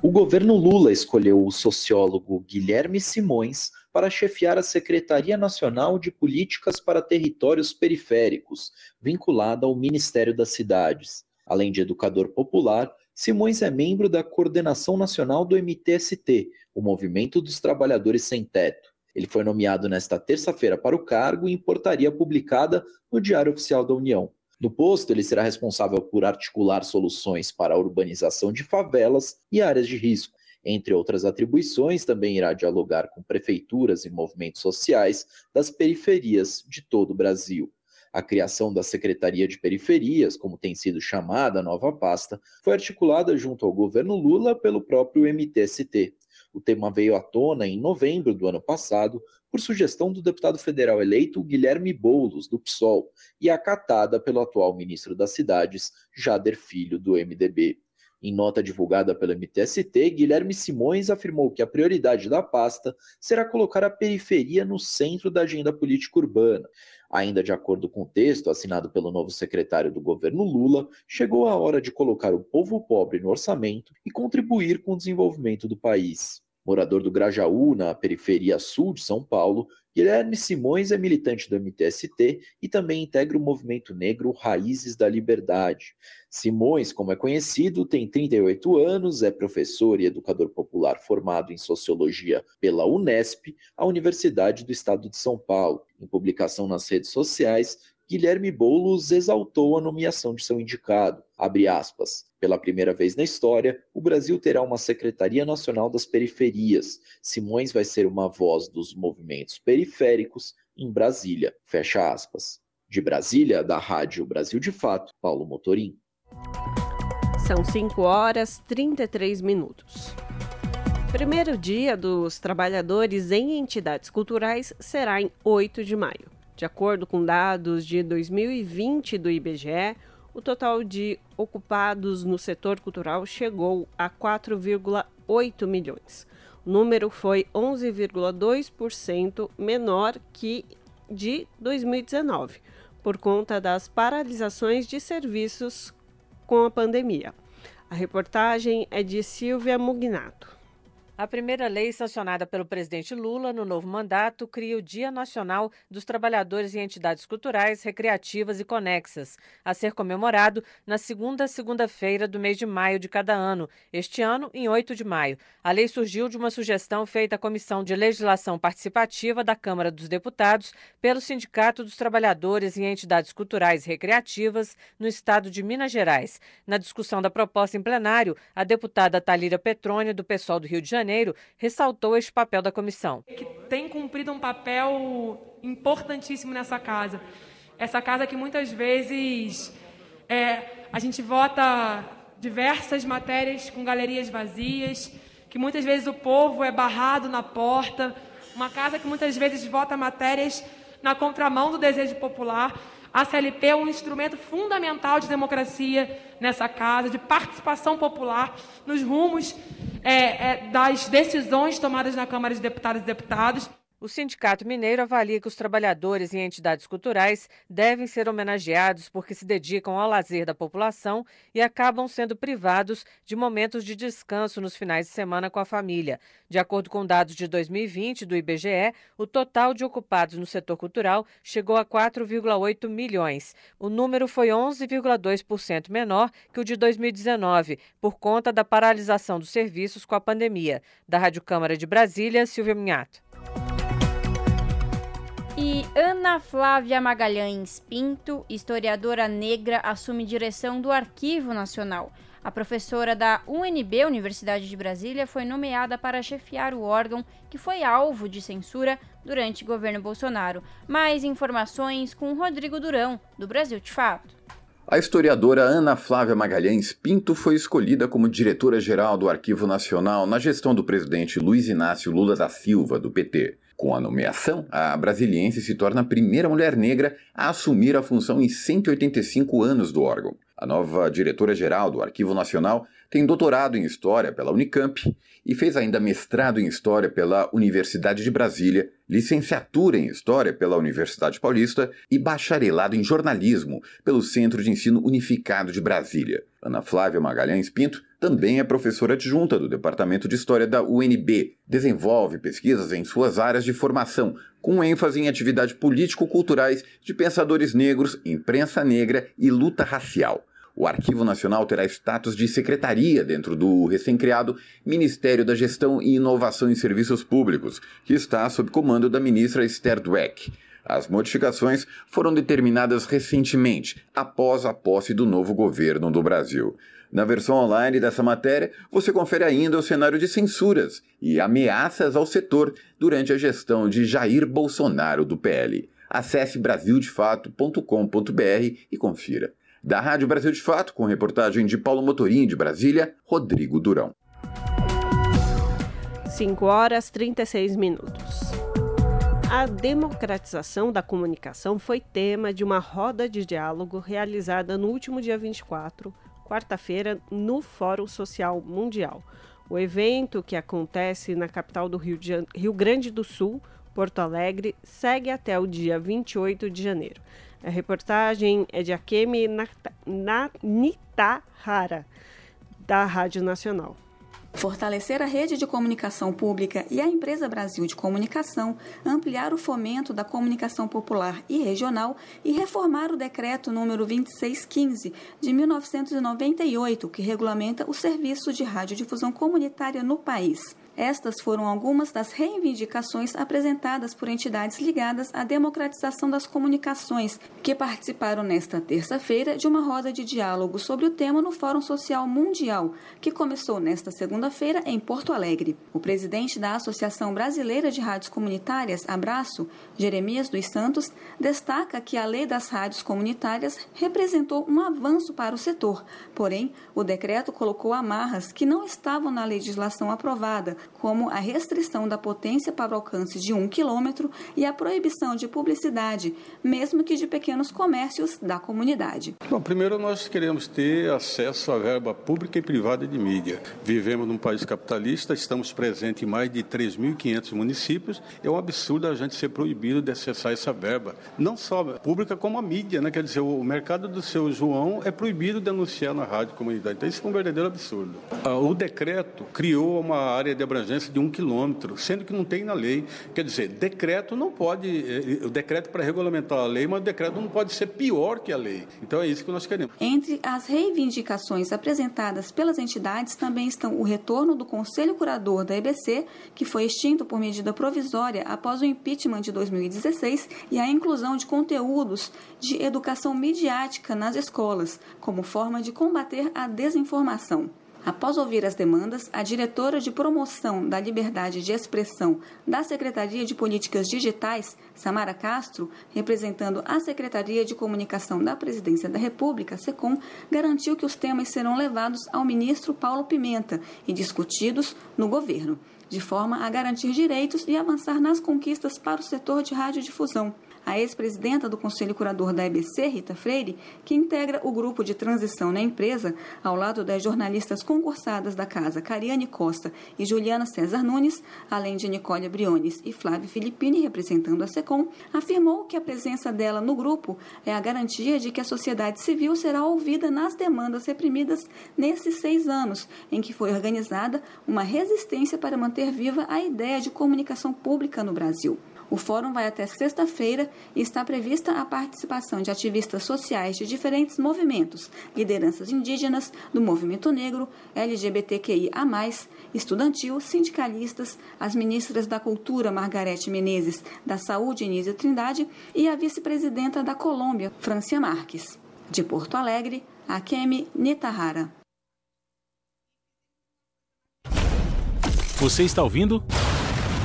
O governo Lula escolheu o sociólogo Guilherme Simões para chefiar a Secretaria Nacional de Políticas para Territórios Periféricos, vinculada ao Ministério das Cidades. Além de educador popular, Simões é membro da Coordenação Nacional do MTST, o Movimento dos Trabalhadores Sem Teto. Ele foi nomeado nesta terça-feira para o cargo em portaria publicada no Diário Oficial da União. No posto, ele será responsável por articular soluções para a urbanização de favelas e áreas de risco. Entre outras atribuições, também irá dialogar com prefeituras e movimentos sociais das periferias de todo o Brasil. A criação da Secretaria de Periferias, como tem sido chamada a nova pasta, foi articulada junto ao governo Lula pelo próprio MTST. O tema veio à tona em novembro do ano passado, por sugestão do deputado federal eleito Guilherme Boulos, do PSOL, e acatada pelo atual ministro das Cidades, Jader Filho, do MDB. Em nota divulgada pelo MTST, Guilherme Simões afirmou que a prioridade da pasta será colocar a periferia no centro da agenda política urbana. Ainda de acordo com o texto assinado pelo novo secretário do governo Lula, chegou a hora de colocar o povo pobre no orçamento e contribuir com o desenvolvimento do país. Morador do Grajaú, na periferia sul de São Paulo, Guilherme Simões é militante do MTST e também integra o movimento negro Raízes da Liberdade. Simões, como é conhecido, tem 38 anos, é professor e educador popular formado em Sociologia pela Unesp, a Universidade do Estado de São Paulo. Em publicação nas redes sociais, Guilherme Boulos exaltou a nomeação de seu indicado, abre aspas, pela primeira vez na história, o Brasil terá uma Secretaria Nacional das Periferias. Simões vai ser uma voz dos movimentos periféricos em Brasília, fecha aspas. De Brasília, da Rádio Brasil de Fato, Paulo Motorim. São 5 horas 33 minutos. Primeiro dia dos trabalhadores em entidades culturais será em 8 de maio. De acordo com dados de 2020 do IBGE, o total de ocupados no setor cultural chegou a 4,8 milhões. O número foi 11,2% menor que de 2019, por conta das paralisações de serviços com a pandemia. A reportagem é de Silvia Mugnato. A primeira lei sancionada pelo presidente Lula no novo mandato cria o Dia Nacional dos Trabalhadores em Entidades Culturais, Recreativas e Conexas, a ser comemorado na segunda-feira do mês de maio de cada ano, este ano em 8 de maio. A lei surgiu de uma sugestão feita à Comissão de Legislação Participativa da Câmara dos Deputados pelo Sindicato dos Trabalhadores em Entidades Culturais e Recreativas no estado de Minas Gerais. Na discussão da proposta em plenário, a deputada Thalíria Petrônia, do PSOL do Rio de Janeiro, ressaltou este papel da comissão. Que tem cumprido um papel importantíssimo nessa casa. Essa casa que muitas vezes a gente vota diversas matérias com galerias vazias, que muitas vezes o povo é barrado na porta, uma casa que muitas vezes vota matérias na contramão do desejo popular. A CLP é um instrumento fundamental de democracia nessa casa, de participação popular nos rumos das decisões tomadas na Câmara de Deputados e Deputadas. O Sindicato Mineiro avalia que os trabalhadores em entidades culturais devem ser homenageados porque se dedicam ao lazer da população e acabam sendo privados de momentos de descanso nos finais de semana com a família. De acordo com dados de 2020 do IBGE, o total de ocupados no setor cultural chegou a 4,8 milhões. O número foi 11,2% menor que o de 2019, por conta da paralisação dos serviços com a pandemia. Da Rádio Câmara de Brasília, Silvia Minhato. E Ana Flávia Magalhães Pinto, historiadora negra, assume direção do Arquivo Nacional. A professora da UNB, Universidade de Brasília, foi nomeada para chefiar o órgão que foi alvo de censura durante o governo Bolsonaro. Mais informações com Rodrigo Durão, do Brasil de Fato. A historiadora Ana Flávia Magalhães Pinto foi escolhida como diretora-geral do Arquivo Nacional na gestão do presidente Luiz Inácio Lula da Silva, do PT. Com a nomeação, a brasiliense se torna a primeira mulher negra a assumir a função em 185 anos do órgão. A nova diretora-geral do Arquivo Nacional tem doutorado em História pela Unicamp e fez ainda mestrado em História pela Universidade de Brasília, licenciatura em História pela Universidade Paulista e bacharelado em Jornalismo pelo Centro de Ensino Unificado de Brasília. Ana Flávia Magalhães Pinto também é professora adjunta do Departamento de História da UNB. Desenvolve pesquisas em suas áreas de formação, com ênfase em atividades político-culturais de pensadores negros, imprensa negra e luta racial. O Arquivo Nacional terá status de secretaria dentro do recém-criado Ministério da Gestão e Inovação em Serviços Públicos, que está sob comando da ministra Esther Dweck. As modificações foram determinadas recentemente, após a posse do novo governo do Brasil. Na versão online dessa matéria, você confere ainda o cenário de censuras e ameaças ao setor durante a gestão de Jair Bolsonaro do PL. Acesse brasildefato.com.br e confira. Da Rádio Brasil de Fato, com reportagem de Paulo Motorim, de Brasília, Rodrigo Durão. 5h36. A democratização da comunicação foi tema de uma roda de diálogo realizada no último dia 24, quarta-feira, no Fórum Social Mundial. O evento, que acontece na capital do Rio Grande do Sul, Porto Alegre, segue até o dia 28 de janeiro. A reportagem é de Akemi Nanitahara, da Rádio Nacional. Fortalecer a rede de comunicação pública e a Empresa Brasil de Comunicação, ampliar o fomento da comunicação popular e regional e reformar o decreto número 2615, de 1998, que regulamenta o serviço de radiodifusão comunitária no país. Estas foram algumas das reivindicações apresentadas por entidades ligadas à democratização das comunicações, que participaram nesta terça-feira de uma roda de diálogo sobre o tema no Fórum Social Mundial, que começou nesta segunda-feira em Porto Alegre. O presidente da Associação Brasileira de Rádios Comunitárias, Abraço, Jeremias dos Santos, destaca que a Lei das Rádios Comunitárias representou um avanço para o setor, porém, o decreto colocou amarras que não estavam na legislação aprovada, como a restrição da potência para o alcance de 1 km e a proibição de publicidade, mesmo que de pequenos comércios da comunidade. Bom, primeiro nós queremos ter acesso à verba pública e privada de mídia. Vivemos num país capitalista, estamos presentes em mais de 3.500 municípios. É um absurdo a gente ser proibido de acessar essa verba, não só a pública como a mídia, né? Quer dizer, o mercado do seu João é proibido de anunciar na rádio comunidade. Então isso é um verdadeiro absurdo. O decreto criou uma área de abrangência de 1 quilômetro, sendo que não tem na lei. Quer dizer, decreto não pode, o decreto para regulamentar a lei, mas o decreto não pode ser pior que a lei. Então é isso que nós queremos. Entre as reivindicações apresentadas pelas entidades também estão o retorno do Conselho Curador da EBC, que foi extinto por medida provisória após o impeachment de 2016, e a inclusão de conteúdos de educação midiática nas escolas, como forma de combater a desinformação. Após ouvir as demandas, a diretora de Promoção da Liberdade de Expressão da Secretaria de Políticas Digitais, Samara Castro, representando a Secretaria de Comunicação da Presidência da República, SECOM, garantiu que os temas serão levados ao ministro Paulo Pimenta e discutidos no governo, de forma a garantir direitos e avançar nas conquistas para o setor de radiodifusão. A ex-presidenta do Conselho Curador da EBC, Rita Freire, que integra o grupo de transição na empresa, ao lado das jornalistas concursadas da casa Cariane Costa e Juliana César Nunes, além de Nicole Briones e Flávio Filippini, representando a SECOM, afirmou que a presença dela no grupo é a garantia de que a sociedade civil será ouvida nas demandas reprimidas nesses 6 anos, em que foi organizada uma resistência para manter viva a ideia de comunicação pública no Brasil. O fórum vai até sexta-feira e está prevista a participação de ativistas sociais de diferentes movimentos, lideranças indígenas, do movimento negro, LGBTQIA+, estudantil, sindicalistas, as ministras da Cultura, Margarete Menezes, da Saúde, Nízia Trindade, e a vice-presidenta da Colômbia, Francia Marques. De Porto Alegre, Akemi Netahara. Você está ouvindo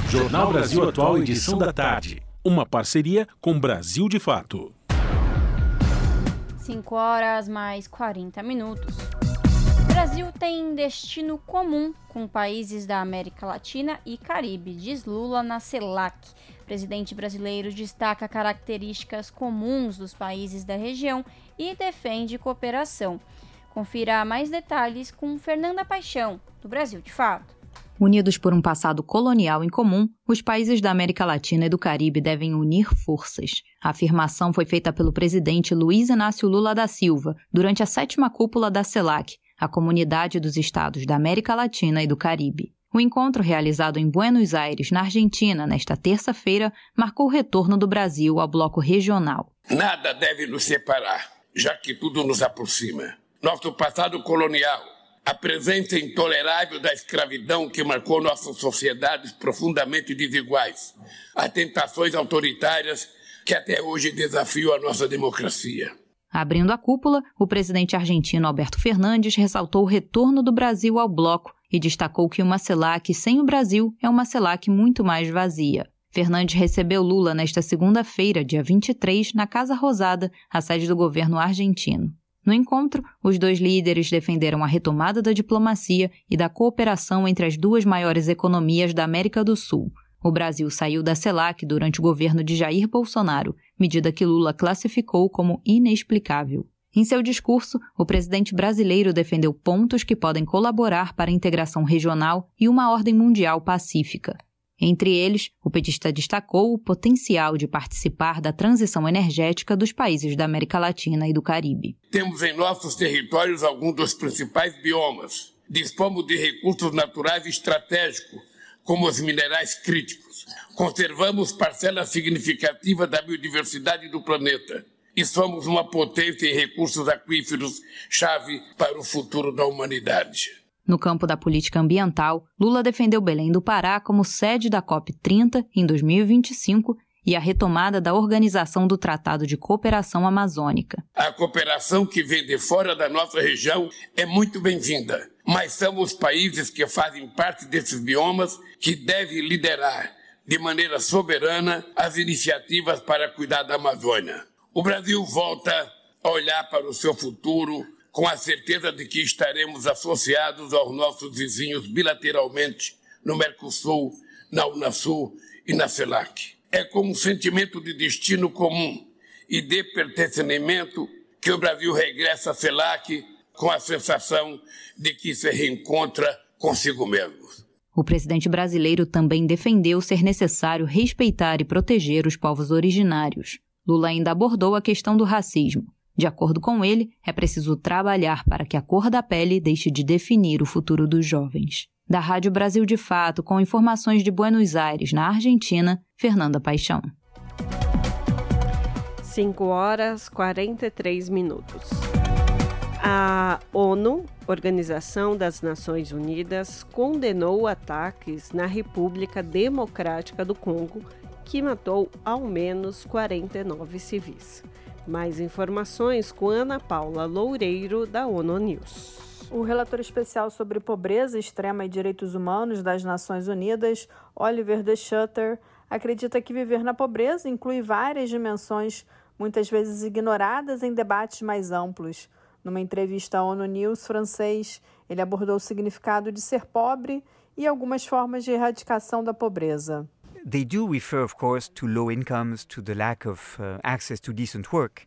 Jornal Brasil Atual, edição da tarde. Uma parceria com Brasil de Fato. 5h40. O Brasil tem destino comum com países da América Latina e Caribe, diz Lula na CELAC. O presidente brasileiro destaca características comuns dos países da região e defende cooperação. Confira mais detalhes com Fernanda Paixão, do Brasil de Fato. Unidos por um passado colonial em comum, os países da América Latina e do Caribe devem unir forças. A afirmação foi feita pelo presidente Luiz Inácio Lula da Silva durante a 7ª cúpula da CELAC, a Comunidade dos Estados da América Latina e do Caribe. O encontro, realizado em Buenos Aires, na Argentina, nesta terça-feira, marcou o retorno do Brasil ao bloco regional. Nada deve nos separar, já que tudo nos aproxima. Nosso passado colonial, a presença intolerável da escravidão que marcou nossas sociedades profundamente desiguais, as tentações autoritárias que até hoje desafiam a nossa democracia. Abrindo a cúpula, o presidente argentino Alberto Fernandes ressaltou o retorno do Brasil ao bloco e destacou que uma CELAC sem o Brasil é uma CELAC muito mais vazia. Fernandes recebeu Lula nesta segunda-feira, dia 23, na Casa Rosada, a sede do governo argentino. No encontro, os dois líderes defenderam a retomada da diplomacia e da cooperação entre as duas maiores economias da América do Sul. O Brasil saiu da CELAC durante o governo de Jair Bolsonaro, medida que Lula classificou como inexplicável. Em seu discurso, o presidente brasileiro defendeu pontos que podem colaborar para a integração regional e uma ordem mundial pacífica. Entre eles, o petista destacou o potencial de participar da transição energética dos países da América Latina e do Caribe. Temos em nossos territórios alguns dos principais biomas. Dispomos de recursos naturais estratégicos, como os minerais críticos. Conservamos parcelas significativas da biodiversidade do planeta. E somos uma potência em recursos aquíferos, chave para o futuro da humanidade. No campo da política ambiental, Lula defendeu Belém do Pará como sede da COP30 em 2025 e a retomada da organização do Tratado de Cooperação Amazônica. A cooperação que vem de fora da nossa região é muito bem-vinda, mas são os países que fazem parte desses biomas que devem liderar de maneira soberana as iniciativas para cuidar da Amazônia. O Brasil volta a olhar para o seu futuro com a certeza de que estaremos associados aos nossos vizinhos bilateralmente no Mercosul, na Unasul e na CELAC. É com um sentimento de destino comum e de pertencimento que o Brasil regressa à CELAC com a sensação de que se reencontra consigo mesmo. O presidente brasileiro também defendeu ser necessário respeitar e proteger os povos originários. Lula ainda abordou a questão do racismo. De acordo com ele, é preciso trabalhar para que a cor da pele deixe de definir o futuro dos jovens. Da Rádio Brasil de Fato, com informações de Buenos Aires, na Argentina, Fernanda Paixão. 5h43. A ONU, Organização das Nações Unidas, condenou ataques na República Democrática do Congo, que matou ao menos 49 civis. Mais informações com Ana Paula Loureiro, da ONU News. O relator especial sobre pobreza extrema e direitos humanos das Nações Unidas, Oliver De Schutter, acredita que viver na pobreza inclui várias dimensões, muitas vezes ignoradas em debates mais amplos. Numa entrevista à ONU News francês, ele abordou o significado de ser pobre e algumas formas de erradicação da pobreza. They do refer, of course, to low incomes, to the lack of access to decent work.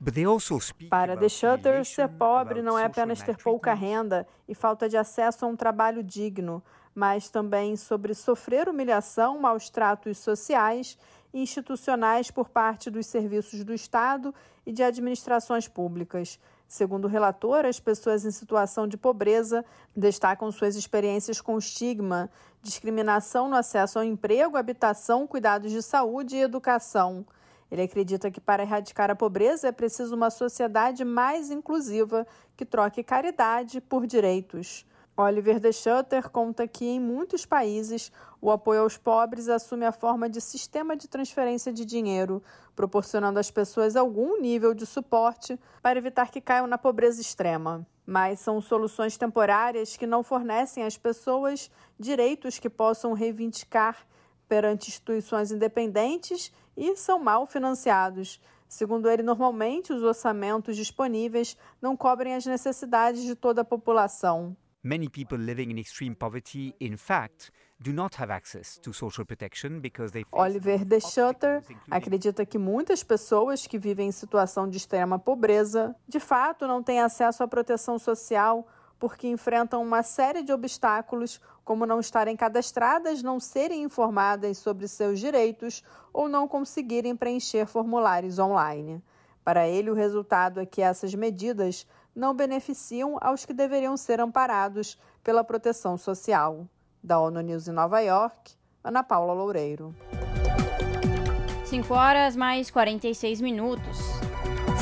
But they also speak Para De Schutter, ser pobre não é apenas ter pouca renda e falta de acesso a um trabalho digno, mas também sobre sofrer humilhação, maus tratos sociais e institucionais por parte dos serviços do Estado e de administrações públicas. Segundo o relator, as pessoas em situação de pobreza destacam suas experiências com estigma, discriminação no acesso ao emprego, habitação, cuidados de saúde e educação. Ele acredita que para erradicar a pobreza é preciso uma sociedade mais inclusiva, que troque caridade por direitos. Oliver De Schutter conta que em muitos países o apoio aos pobres assume a forma de sistema de transferência de dinheiro, proporcionando às pessoas algum nível de suporte para evitar que caiam na pobreza extrema. Mas são soluções temporárias que não fornecem às pessoas direitos que possam reivindicar perante instituições independentes e são mal financiados. Segundo ele, normalmente os orçamentos disponíveis não cobrem as necessidades de toda a população. Many people living in extreme poverty, in fact, do not have access to social protection because they face Oliver De Schutter acredita que muitas pessoas que vivem em situação de extrema pobreza, de fato, não têm acesso à proteção social porque enfrentam uma série de obstáculos, como não estarem cadastradas, não serem informadas sobre seus direitos ou não conseguirem preencher formulários online. Para ele, o resultado é que essas medidas não beneficiam aos que deveriam ser amparados pela proteção social. Da ONU News em Nova York, Ana Paula Loureiro. 5 horas mais 46 minutos.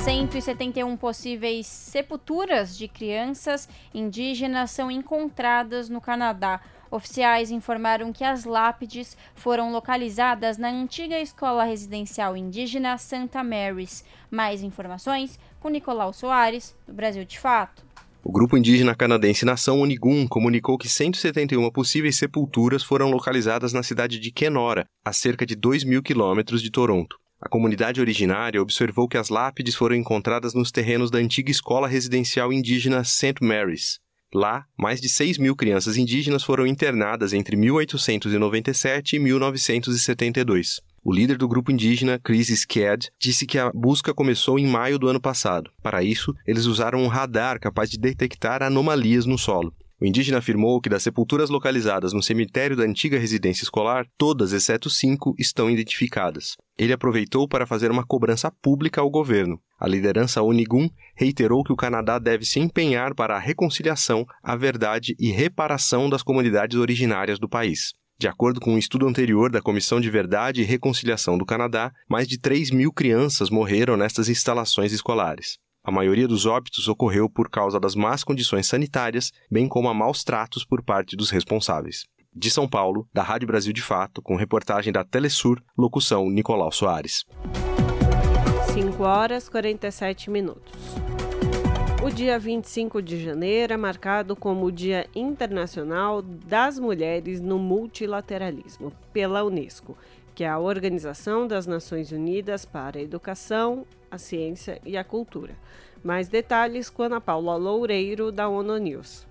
171 possíveis sepulturas de crianças indígenas são encontradas no Canadá. Oficiais informaram que as lápides foram localizadas na antiga escola residencial indígena Santa Mary's. Mais informações com Nicolau Soares, do Brasil de Fato. O grupo indígena canadense Nação Onigum comunicou que 171 possíveis sepulturas foram localizadas na cidade de Kenora, a cerca de 2.000 quilômetros de Toronto. A comunidade originária observou que as lápides foram encontradas nos terrenos da antiga escola residencial indígena St. Mary's. Lá, mais de 6.000 crianças indígenas foram internadas entre 1897 e 1972. O líder do grupo indígena, Chris Sked, disse que a busca começou em maio do ano passado. Para isso, eles usaram um radar capaz de detectar anomalias no solo. O indígena afirmou que das sepulturas localizadas no cemitério da antiga residência escolar, todas, exceto 5, estão identificadas. Ele aproveitou para fazer uma cobrança pública ao governo. A liderança Onigum reiterou que o Canadá deve se empenhar para a reconciliação, a verdade e reparação das comunidades originárias do país. De acordo com um estudo anterior da Comissão de Verdade e Reconciliação do Canadá, mais de 3.000 crianças morreram nestas instalações escolares. A maioria dos óbitos ocorreu por causa das más condições sanitárias, bem como a maus tratos por parte dos responsáveis. De São Paulo, da Rádio Brasil de Fato, com reportagem da Telesur, locução Nicolau Soares. 5 horas 47 minutos. O dia 25 de janeiro é marcado como o Dia Internacional das Mulheres no Multilateralismo, pela Unesco, que é a Organização das Nações Unidas para a Educação, a Ciência e a Cultura. Mais detalhes com Ana Paula Loureiro, da ONU News.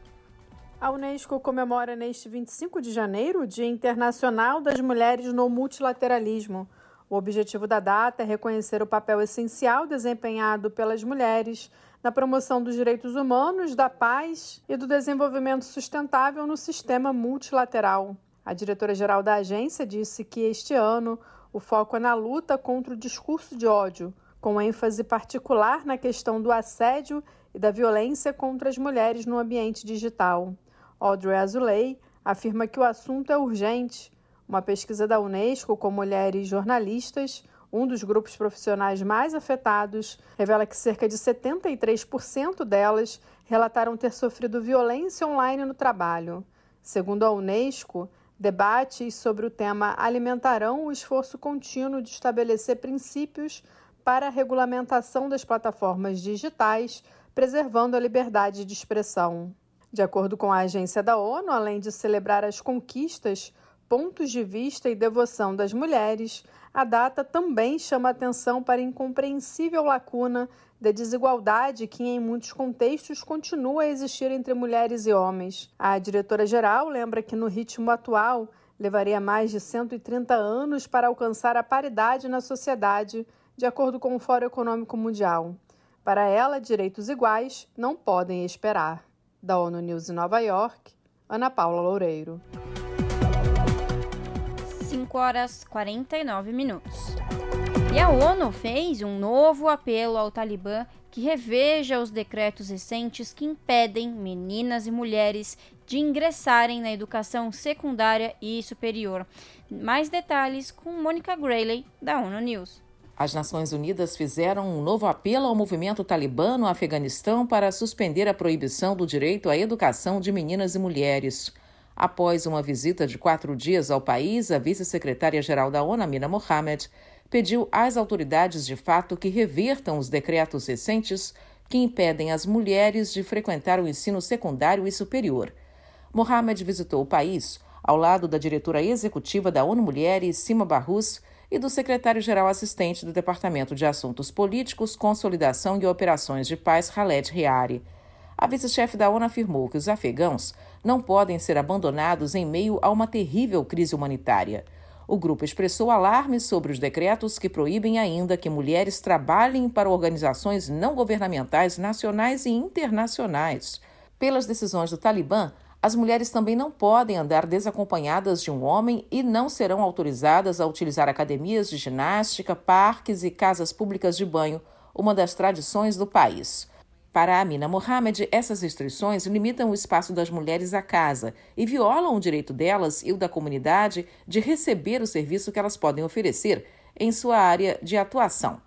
A Unesco comemora neste 25 de janeiro o Dia Internacional das Mulheres no Multilateralismo. O objetivo da data é reconhecer o papel essencial desempenhado pelas mulheres na promoção dos direitos humanos, da paz e do desenvolvimento sustentável no sistema multilateral. A diretora-geral da agência disse que este ano o foco é na luta contra o discurso de ódio, com ênfase particular na questão do assédio e da violência contra as mulheres no ambiente digital. Audrey Azoulay afirma que o assunto é urgente. Uma pesquisa da Unesco com mulheres jornalistas, um dos grupos profissionais mais afetados, revela que cerca de 73% delas relataram ter sofrido violência online no trabalho. Segundo a Unesco, debates sobre o tema alimentarão o esforço contínuo de estabelecer princípios para a regulamentação das plataformas digitais, preservando a liberdade de expressão. De acordo com a agência da ONU, além de celebrar as conquistas, pontos de vista e devoção das mulheres, a data também chama atenção para a incompreensível lacuna da desigualdade que, em muitos contextos, continua a existir entre mulheres e homens. A diretora-geral lembra que, no ritmo atual, levaria mais de 130 anos para alcançar a paridade na sociedade, de acordo com o Fórum Econômico Mundial. Para ela, direitos iguais não podem esperar. Da ONU News em Nova York, Ana Paula Loureiro. 5h49. E a ONU fez um novo apelo ao Talibã que reveja os decretos recentes que impedem meninas e mulheres de ingressarem na educação secundária e superior. Mais detalhes com Mônica Grayley, da ONU News. As Nações Unidas fizeram um novo apelo ao movimento talibã no Afeganistão para suspender a proibição do direito à educação de meninas e mulheres. Após uma visita de 4 dias ao país, a vice-secretária-geral da ONU, Amina Mohamed, pediu às autoridades de fato que revertam os decretos recentes que impedem as mulheres de frequentar o ensino secundário e superior. Mohamed visitou o país ao lado da diretora executiva da ONU Mulheres, Sima Barrouz, e do secretário-geral assistente do Departamento de Assuntos Políticos, Consolidação e Operações de Paz, Khaled Riari. A vice-chefe da ONU afirmou que os afegãos não podem ser abandonados em meio a uma terrível crise humanitária. O grupo expressou alarme sobre os decretos que proíbem ainda que mulheres trabalhem para organizações não governamentais nacionais e internacionais. Pelas decisões do Talibã, as mulheres também não podem andar desacompanhadas de um homem e não serão autorizadas a utilizar academias de ginástica, parques e casas públicas de banho, uma das tradições do país. Para Amina Mohamed, essas restrições limitam o espaço das mulheres à casa e violam o direito delas e o da comunidade de receber o serviço que elas podem oferecer em sua área de atuação.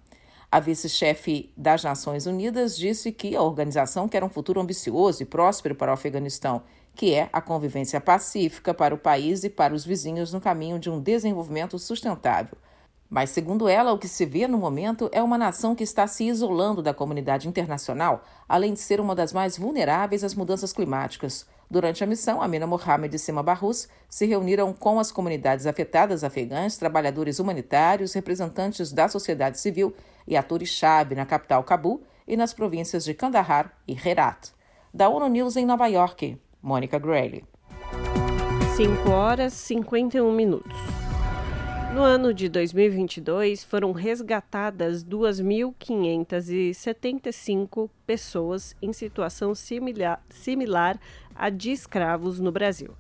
A vice-chefe das Nações Unidas disse que a organização quer um futuro ambicioso e próspero para o Afeganistão, que é a convivência pacífica para o país e para os vizinhos no caminho de um desenvolvimento sustentável. Mas, segundo ela, o que se vê no momento é uma nação que está se isolando da comunidade internacional, além de ser uma das mais vulneráveis às mudanças climáticas. Durante a missão, Amina Mohamed e Sima Barrouz se reuniram com as comunidades afetadas afegãs, trabalhadores humanitários, representantes da sociedade civil e atores-chave na capital Cabul e nas províncias de Kandahar e Herat. Da ONU News em Nova York, Mônica Grayley. 5h51. No ano de 2022, foram resgatadas 2.575 pessoas em situação similar à de escravos no Brasil.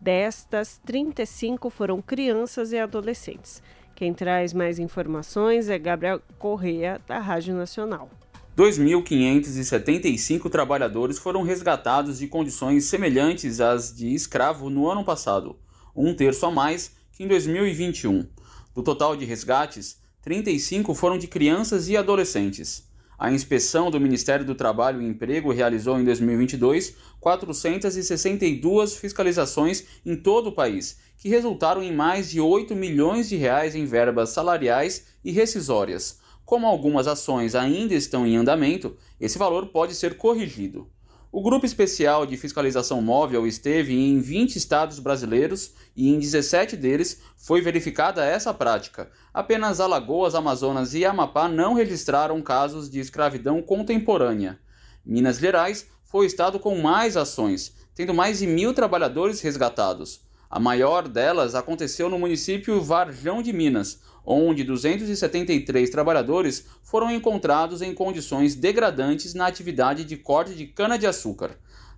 Destas, 35 foram crianças e adolescentes. Quem traz mais informações é Gabriel Correia, da Rádio Nacional. 2.575 trabalhadores foram resgatados de condições semelhantes às de escravo no ano passado, um terço a mais que em 2021. Do total de resgates, 35 foram de crianças e adolescentes. A inspeção do Ministério do Trabalho e Emprego realizou em 2022 462 fiscalizações em todo o país, que resultaram em mais de R$8 milhões em verbas salariais e rescisórias. Como algumas ações ainda estão em andamento, esse valor pode ser corrigido. O Grupo Especial de Fiscalização Móvel esteve em 20 estados brasileiros e em 17 deles foi verificada essa prática. Apenas Alagoas, Amazonas e Amapá não registraram casos de escravidão contemporânea. Minas Gerais foi o estado com mais ações, tendo mais de 1.000 trabalhadores resgatados. A maior delas aconteceu no município Varjão de Minas, onde 273 trabalhadores foram encontrados em condições degradantes na atividade de corte de cana-de-açúcar.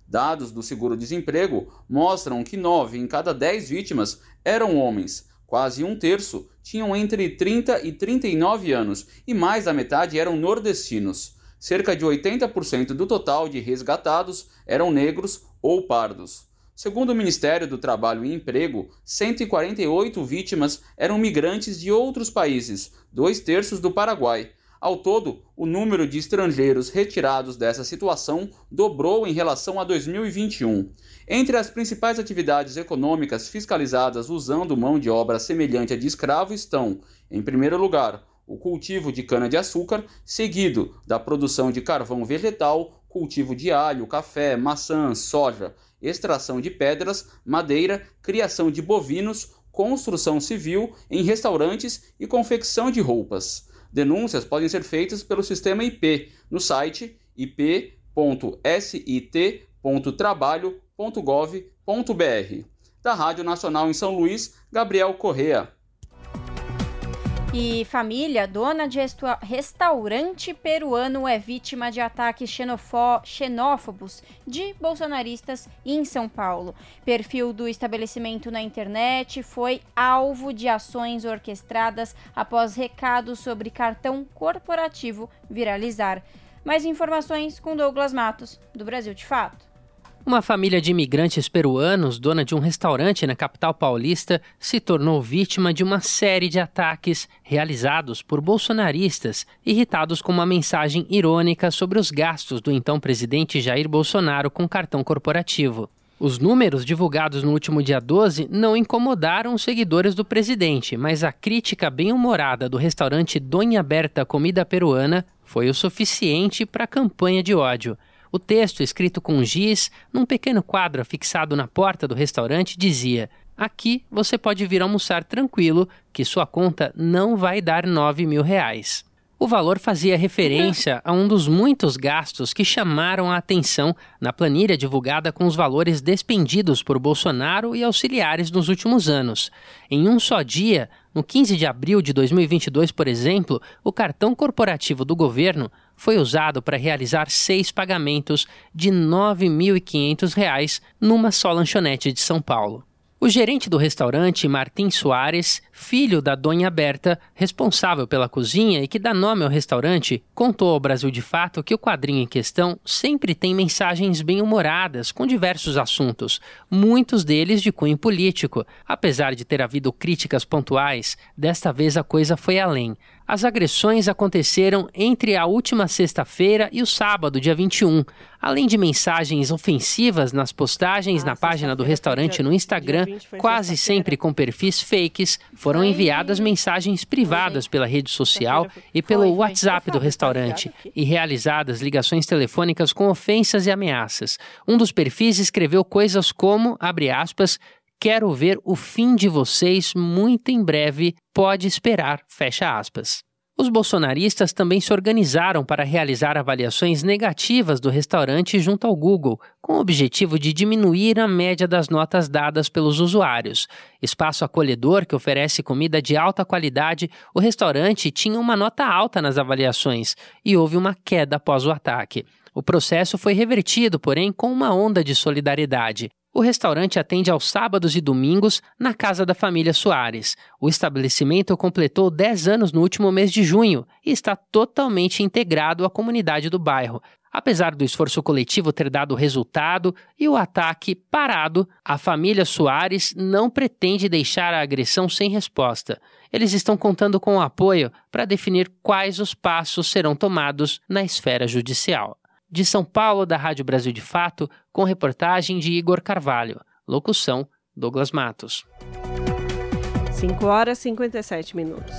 Dados do seguro-desemprego mostram que 9 em cada 10 vítimas eram homens. Quase um terço tinham entre 30 e 39 anos e mais da metade eram nordestinos. Cerca de 80% do total de resgatados eram negros ou pardos. Segundo o Ministério do Trabalho e Emprego, 148 vítimas eram migrantes de outros países, 2/3 do Paraguai. Ao todo, o número de estrangeiros retirados dessa situação dobrou em relação a 2021. Entre as principais atividades econômicas fiscalizadas usando mão de obra semelhante à de escravo estão, em primeiro lugar, o cultivo de cana-de-açúcar, seguido da produção de carvão vegetal, cultivo de alho, café, maçã, soja, extração de pedras, madeira, criação de bovinos, construção civil em restaurantes e confecção de roupas. Denúncias podem ser feitas pelo sistema IP no site ip.sit.trabalho.gov.br. Da Rádio Nacional em São Luís, Gabriel Correa. E família, dona de restaurante peruano é vítima de ataques xenófobos de bolsonaristas em São Paulo. Perfil do estabelecimento na internet foi alvo de ações orquestradas após recados sobre cartão corporativo viralizar. Mais informações com Douglas Matos, do Brasil de Fato. Uma família de imigrantes peruanos, dona de um restaurante na capital paulista, se tornou vítima de uma série de ataques realizados por bolsonaristas, irritados com uma mensagem irônica sobre os gastos do então presidente Jair Bolsonaro com cartão corporativo. Os números divulgados no último dia 12 não incomodaram os seguidores do presidente, mas a crítica bem-humorada do restaurante Doña Berta Comida Peruana foi o suficiente para a campanha de ódio. O texto, escrito com giz, num pequeno quadro fixado na porta do restaurante, dizia: "Aqui você pode vir almoçar tranquilo, que sua conta não vai dar R$9.000. O valor fazia referência a um dos muitos gastos que chamaram a atenção na planilha divulgada com os valores despendidos por Bolsonaro e auxiliares nos últimos anos. Em um só dia, no 15 de abril de 2022, por exemplo, o cartão corporativo do governo foi usado para realizar 6 pagamentos de R$9.500 numa só lanchonete de São Paulo. O gerente do restaurante, Martim Soares, filho da Doña Berta, responsável pela cozinha e que dá nome ao restaurante, contou ao Brasil de Fato que o quadrinho em questão sempre tem mensagens bem-humoradas com diversos assuntos, muitos deles de cunho político. Apesar de ter havido críticas pontuais, desta vez a coisa foi além. As agressões aconteceram entre a última sexta-feira e o sábado, dia 21. Além de mensagens ofensivas nas postagens na página do restaurante no Instagram, quase sempre com perfis fakes, foram enviadas mensagens privadas pela rede social e pelo WhatsApp do restaurante e realizadas ligações telefônicas com ofensas e ameaças. Um dos perfis escreveu coisas como, abre aspas, "Quero ver o fim de vocês muito em breve, pode esperar", fecha aspas. Os bolsonaristas também se organizaram para realizar avaliações negativas do restaurante junto ao Google, com o objetivo de diminuir a média das notas dadas pelos usuários. Espaço acolhedor que oferece comida de alta qualidade, o restaurante tinha uma nota alta nas avaliações e houve uma queda após o ataque. O processo foi revertido, porém, com uma onda de solidariedade. O restaurante atende aos sábados e domingos na casa da família Soares. O estabelecimento completou 10 anos no último mês de junho e está totalmente integrado à comunidade do bairro. Apesar do esforço coletivo ter dado resultado e o ataque parado, a família Soares não pretende deixar a agressão sem resposta. Eles estão contando com o apoio para definir quais os passos serão tomados na esfera judicial. De São Paulo, da Rádio Brasil de Fato, com reportagem de Igor Carvalho. Locução, Douglas Matos. 5 horas e 57 minutos.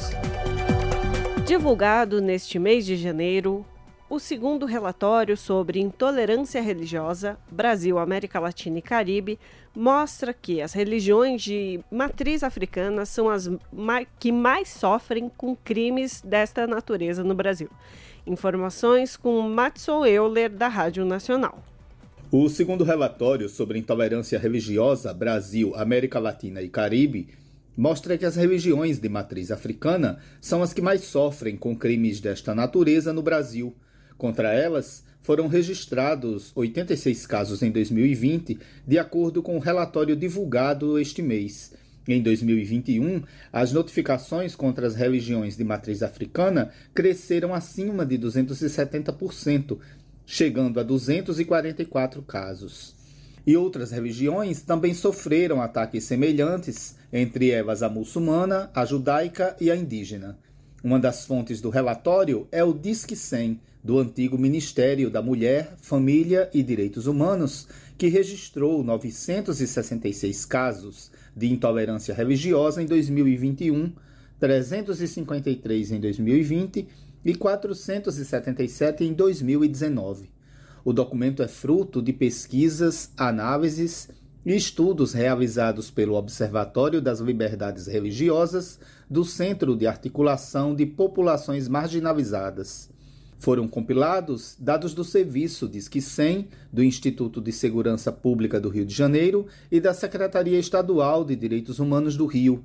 Divulgado neste mês de janeiro, o segundo relatório sobre intolerância religiosa, Brasil, América Latina e Caribe, mostra que as religiões de matriz africana são as que mais sofrem com crimes desta natureza no Brasil. Informações com Matson Euler, da Rádio Nacional. O segundo relatório sobre intolerância religiosa, Brasil, América Latina e Caribe, mostra que as religiões de matriz africana são as que mais sofrem com crimes desta natureza no Brasil. Contra elas, foram registrados 86 casos em 2020, de acordo com o relatório divulgado este mês. Em 2021, as notificações contra as religiões de matriz africana cresceram acima de 270%, chegando a 244 casos. E outras religiões também sofreram ataques semelhantes, entre elas a muçulmana, a judaica e a indígena. Uma das fontes do relatório é o Disque 100, do antigo Ministério da Mulher, Família e Direitos Humanos, que registrou 966 casos de intolerância religiosa em 2021, 353 em 2020 e 477 em 2019. O documento é fruto de pesquisas, análises e estudos realizados pelo Observatório das Liberdades Religiosas do Centro de Articulação de Populações Marginalizadas. Foram compilados dados do Serviço Disque 100, do Instituto de Segurança Pública do Rio de Janeiro e da Secretaria Estadual de Direitos Humanos do Rio.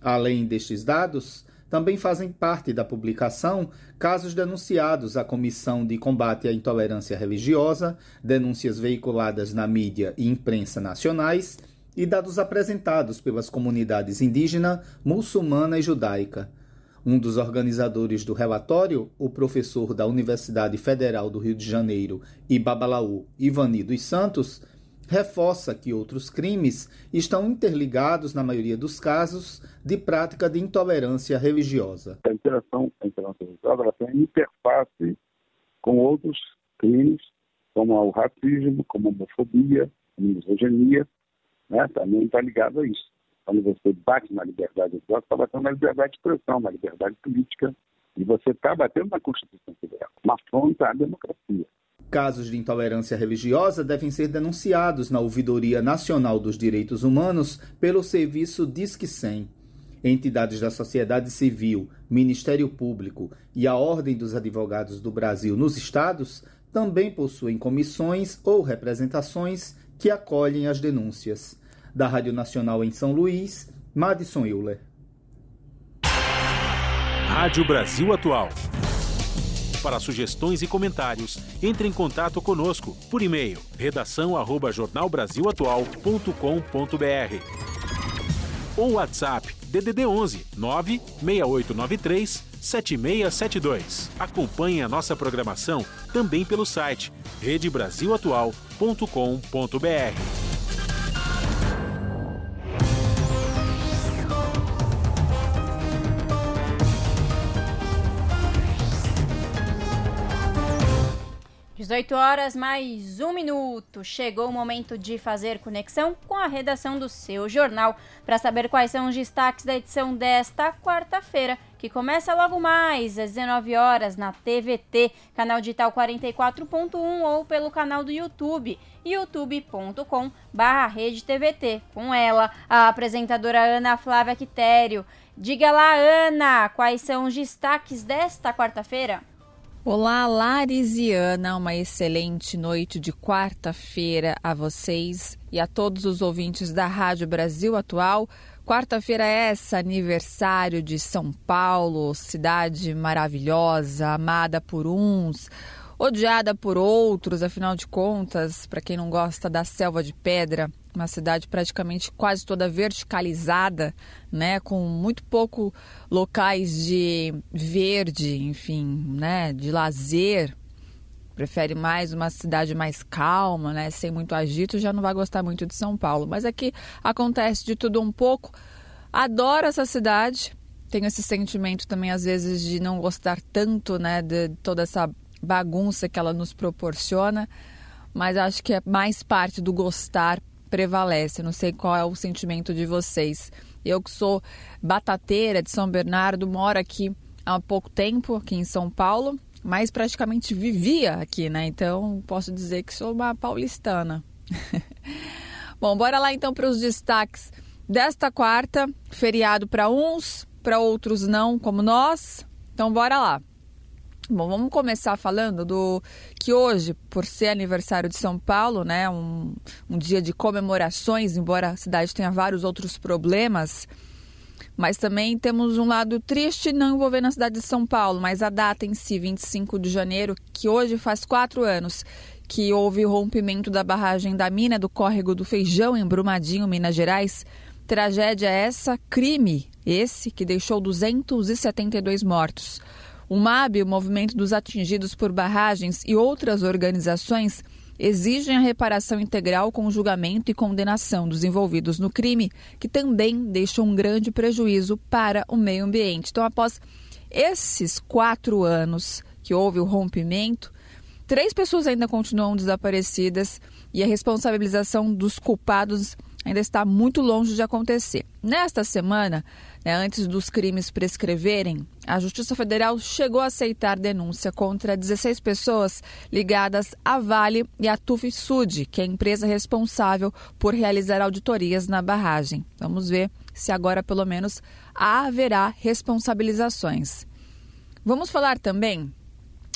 Além destes dados, também fazem parte da publicação casos denunciados à Comissão de Combate à Intolerância Religiosa, denúncias veiculadas na mídia e imprensa nacionais e dados apresentados pelas comunidades indígena, muçulmana e judaica. Um dos organizadores do relatório, o professor da Universidade Federal do Rio de Janeiro e Babalaú, Ivani dos Santos, reforça que outros crimes estão interligados, na maioria dos casos, de prática de intolerância religiosa. A interação com a intolerância religiosa ela tem interface com outros crimes, como o racismo, como a homofobia, a misoginia, né? Também está ligado a isso. Quando você bate na liberdade religiosa, está batendo na liberdade de expressão, na liberdade política, e você está batendo na Constituição Federal, uma afronta à democracia. Casos de intolerância religiosa devem ser denunciados na Ouvidoria Nacional dos Direitos Humanos pelo Serviço Disque 100. Entidades da sociedade civil, Ministério Público e a Ordem dos Advogados do Brasil nos estados também possuem comissões ou representações que acolhem as denúncias. Da Rádio Nacional em São Luís, Madison Euler. Rádio Brasil Atual. Para sugestões e comentários, entre em contato conosco por e-mail redação@jornalbrasilatual.com.br ou WhatsApp DDD 11 96893 7672. Acompanhe a nossa programação também pelo site redebrasilatual.com.br. Às 18 horas, mais 1 minuto. Chegou o momento de fazer conexão com a redação do seu jornal, para saber quais são os destaques da edição desta quarta-feira, que começa logo mais às 19 horas na TVT, canal digital 44.1 ou pelo canal do YouTube, youtube.com/RedeTVT. Com ela, a apresentadora Ana Flávia Quitério. Diga lá, Ana, quais são os destaques desta quarta-feira? Olá, Laris e Ana, uma excelente noite de quarta-feira a vocês e a todos os ouvintes da Rádio Brasil Atual. Quarta-feira é essa, aniversário de São Paulo, cidade maravilhosa, amada por uns, odiada por outros, afinal de contas, para quem não gosta da selva de pedra, uma cidade praticamente quase toda verticalizada, né, com muito pouco locais de verde, enfim, né, de lazer. Prefere mais uma cidade mais calma, né, sem muito agito, já não vai gostar muito de São Paulo. Mas aqui acontece de tudo um pouco. Adoro essa cidade. Tenho esse sentimento também, às vezes, de não gostar tanto, né, de toda essa bagunça que ela nos proporciona. Mas acho que é mais parte do gostar prevalece. Não sei qual é o sentimento de vocês. Eu que sou batateira de São Bernardo, moro aqui há pouco tempo, aqui em São Paulo, mas praticamente vivia aqui, né? Então, posso dizer que sou uma paulistana. Bom, bora lá então para os destaques desta quarta, feriado para uns, para outros não, como nós. Então, bora lá. Bom, vamos começar falando do que hoje, por ser aniversário de São Paulo, né, um dia de comemorações, embora a cidade tenha vários outros problemas, mas também temos um lado triste não envolvendo a cidade de São Paulo, mas a data em si, 25 de janeiro, que hoje faz 4 anos que houve o rompimento da barragem da mina do Córrego do Feijão, em Brumadinho, Minas Gerais. Tragédia essa, crime esse, que deixou 272 mortos. O MAB, o Movimento dos Atingidos por Barragens, e outras organizações exigem a reparação integral com julgamento e condenação dos envolvidos no crime, que também deixa um grande prejuízo para o meio ambiente. Então, após esses 4 anos que houve o rompimento, 3 pessoas ainda continuam desaparecidas e a responsabilização dos culpados ainda está muito longe de acontecer. Nesta semana, antes dos crimes prescreverem, a Justiça Federal chegou a aceitar denúncia contra 16 pessoas ligadas à Vale e à Tufisud, que é a empresa responsável por realizar auditorias na barragem. Vamos ver se agora, pelo menos, haverá responsabilizações. Vamos falar também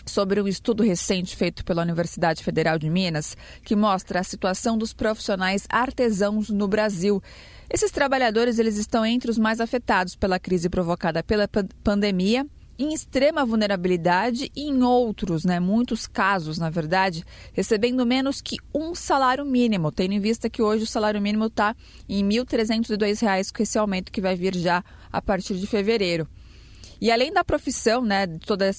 sobre um estudo recente feito pela Universidade Federal de Minas, que mostra a situação dos profissionais artesãos no Brasil. Esses trabalhadores, eles estão entre os mais afetados pela crise provocada pela pandemia, em extrema vulnerabilidade e em outros, muitos casos, na verdade, recebendo menos que um salário mínimo, tendo em vista que hoje o salário mínimo está em R$ 1.302, com esse aumento que vai vir já a partir de fevereiro. E além da profissão, de todas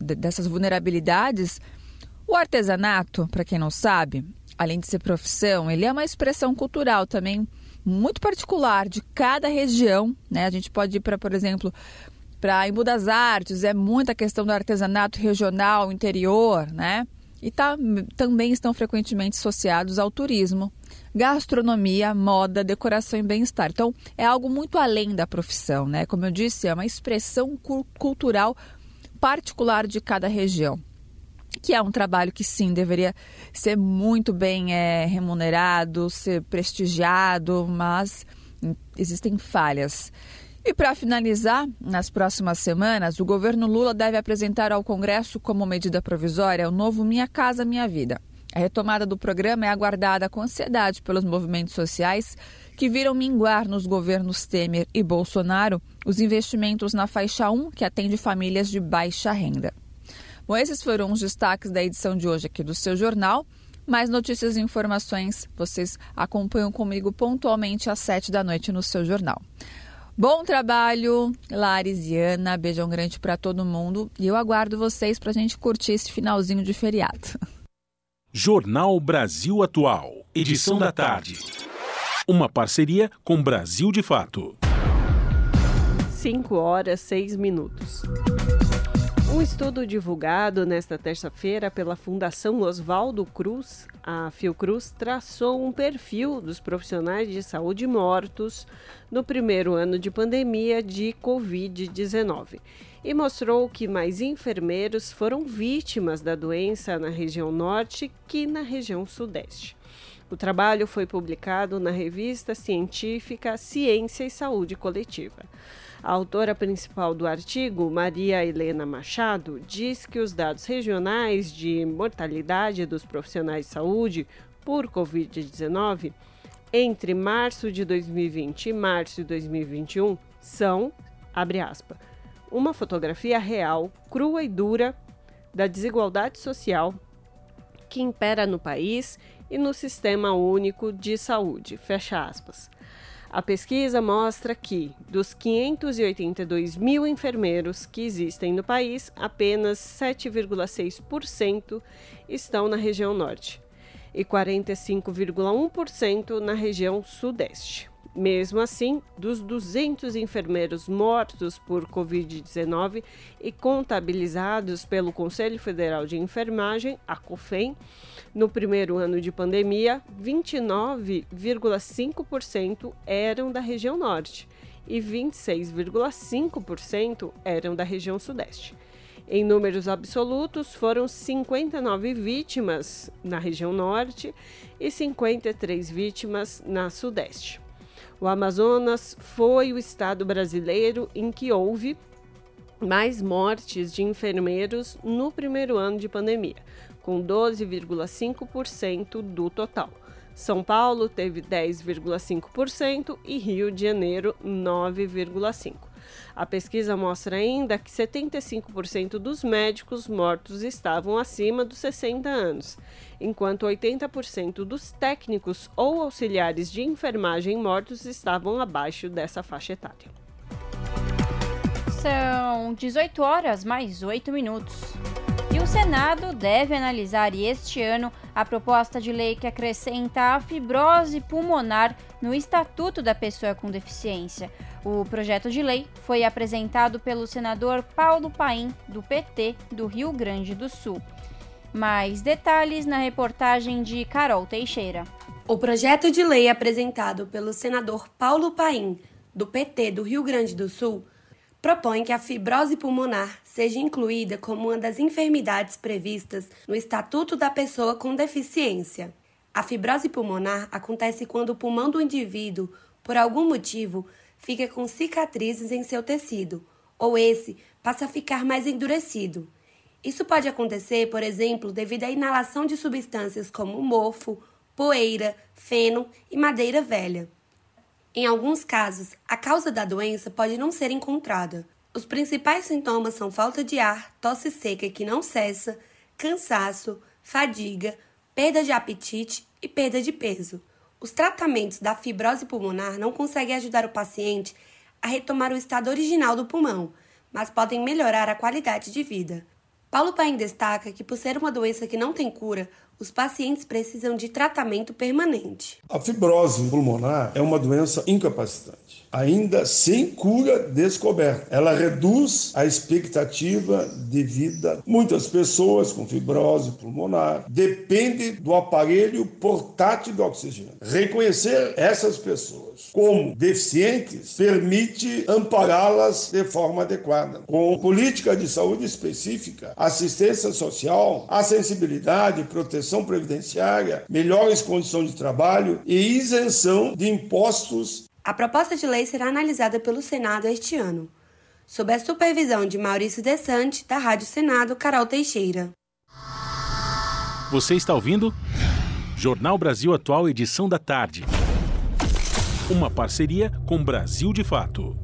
dessas vulnerabilidades, o artesanato, para quem não sabe, além de ser profissão, ele é uma expressão cultural também muito particular de cada região, A gente pode ir para, por exemplo, para Embu das Artes, é muita questão do artesanato regional, interior, E também estão frequentemente associados ao turismo, gastronomia, moda, decoração e bem-estar. Então, é algo muito além da profissão, Como eu disse, é uma expressão cultural particular de cada região, que é um trabalho que, sim, deveria ser muito bem remunerado, ser prestigiado, mas existem falhas. E para finalizar, nas próximas semanas, o governo Lula deve apresentar ao Congresso como medida provisória o novo Minha Casa Minha Vida. A retomada do programa é aguardada com ansiedade pelos movimentos sociais que viram minguar nos governos Temer e Bolsonaro os investimentos na faixa 1, que atende famílias de baixa renda. Bom, esses foram os destaques da edição de hoje aqui do seu jornal. Mais notícias e informações vocês acompanham comigo pontualmente às 7 da noite no seu jornal. Bom trabalho, Laris e Ana. Beijão grande para todo mundo. E eu aguardo vocês para a gente curtir esse finalzinho de feriado. Jornal Brasil Atual, edição da tarde. Uma parceria com Brasil de Fato. 5h06. Um estudo divulgado nesta terça-feira pela Fundação Oswaldo Cruz, a Fiocruz, traçou um perfil dos profissionais de saúde mortos no primeiro ano de pandemia de Covid-19 e mostrou que mais enfermeiros foram vítimas da doença na região norte que na região sudeste. O trabalho foi publicado na revista científica Ciência e Saúde Coletiva. A autora principal do artigo, Maria Helena Machado, diz que os dados regionais de mortalidade dos profissionais de saúde por Covid-19 entre março de 2020 e março de 2021 são, abre aspas, uma fotografia real, crua e dura da desigualdade social que impera no país e no Sistema Único de Saúde, fecha aspas. A pesquisa mostra que, dos 582 mil enfermeiros que existem no país, apenas 7,6% estão na região norte e 45,1% na região sudeste. Mesmo assim, dos 200 enfermeiros mortos por Covid-19 e contabilizados pelo Conselho Federal de Enfermagem, a COFEN, no primeiro ano de pandemia, 29,5% eram da região norte e 26,5% eram da região sudeste. Em números absolutos, foram 59 vítimas na região norte e 53 vítimas na sudeste. O Amazonas foi o estado brasileiro em que houve mais mortes de enfermeiros no primeiro ano de pandemia, com 12,5% do total. São Paulo teve 10,5% e Rio de Janeiro 9,5%. A pesquisa mostra ainda que 75% dos médicos mortos estavam acima dos 60 anos, enquanto 80% dos técnicos ou auxiliares de enfermagem mortos estavam abaixo dessa faixa etária. São 18h08. E o Senado deve analisar este ano a proposta de lei que acrescenta a fibrose pulmonar no Estatuto da Pessoa com Deficiência. O projeto de lei foi apresentado pelo senador Paulo Paim, do PT, do Rio Grande do Sul. Mais detalhes na reportagem de Carol Teixeira. O projeto de lei apresentado pelo senador Paulo Paim, do PT do Rio Grande do Sul, propõe que a fibrose pulmonar seja incluída como uma das enfermidades previstas no Estatuto da Pessoa com Deficiência. A fibrose pulmonar acontece quando o pulmão do indivíduo, por algum motivo, fica com cicatrizes em seu tecido, ou esse passa a ficar mais endurecido. Isso pode acontecer, por exemplo, devido à inalação de substâncias como mofo, poeira, feno e madeira velha. Em alguns casos, a causa da doença pode não ser encontrada. Os principais sintomas são falta de ar, tosse seca que não cessa, cansaço, fadiga, perda de apetite e perda de peso. Os tratamentos da fibrose pulmonar não conseguem ajudar o paciente a retomar o estado original do pulmão, mas podem melhorar a qualidade de vida. Paulo Paim destaca que, por ser uma doença que não tem cura, os pacientes precisam de tratamento permanente. A fibrose pulmonar é uma doença incapacitante, ainda sem cura descoberta. Ela reduz a expectativa de vida. Muitas pessoas com fibrose pulmonar dependem do aparelho portátil de oxigênio. Reconhecer essas pessoas como deficientes permite ampará-las de forma adequada, com política de saúde específica, assistência social, acessibilidade, proteção previdenciária, melhores condições de trabalho e isenção de impostos. A proposta de lei será analisada pelo Senado este ano, sob a supervisão de Maurício Desante, da Rádio Senado, Carol Teixeira. Você está ouvindo? Jornal Brasil Atual, edição da tarde. Uma parceria com Brasil de Fato.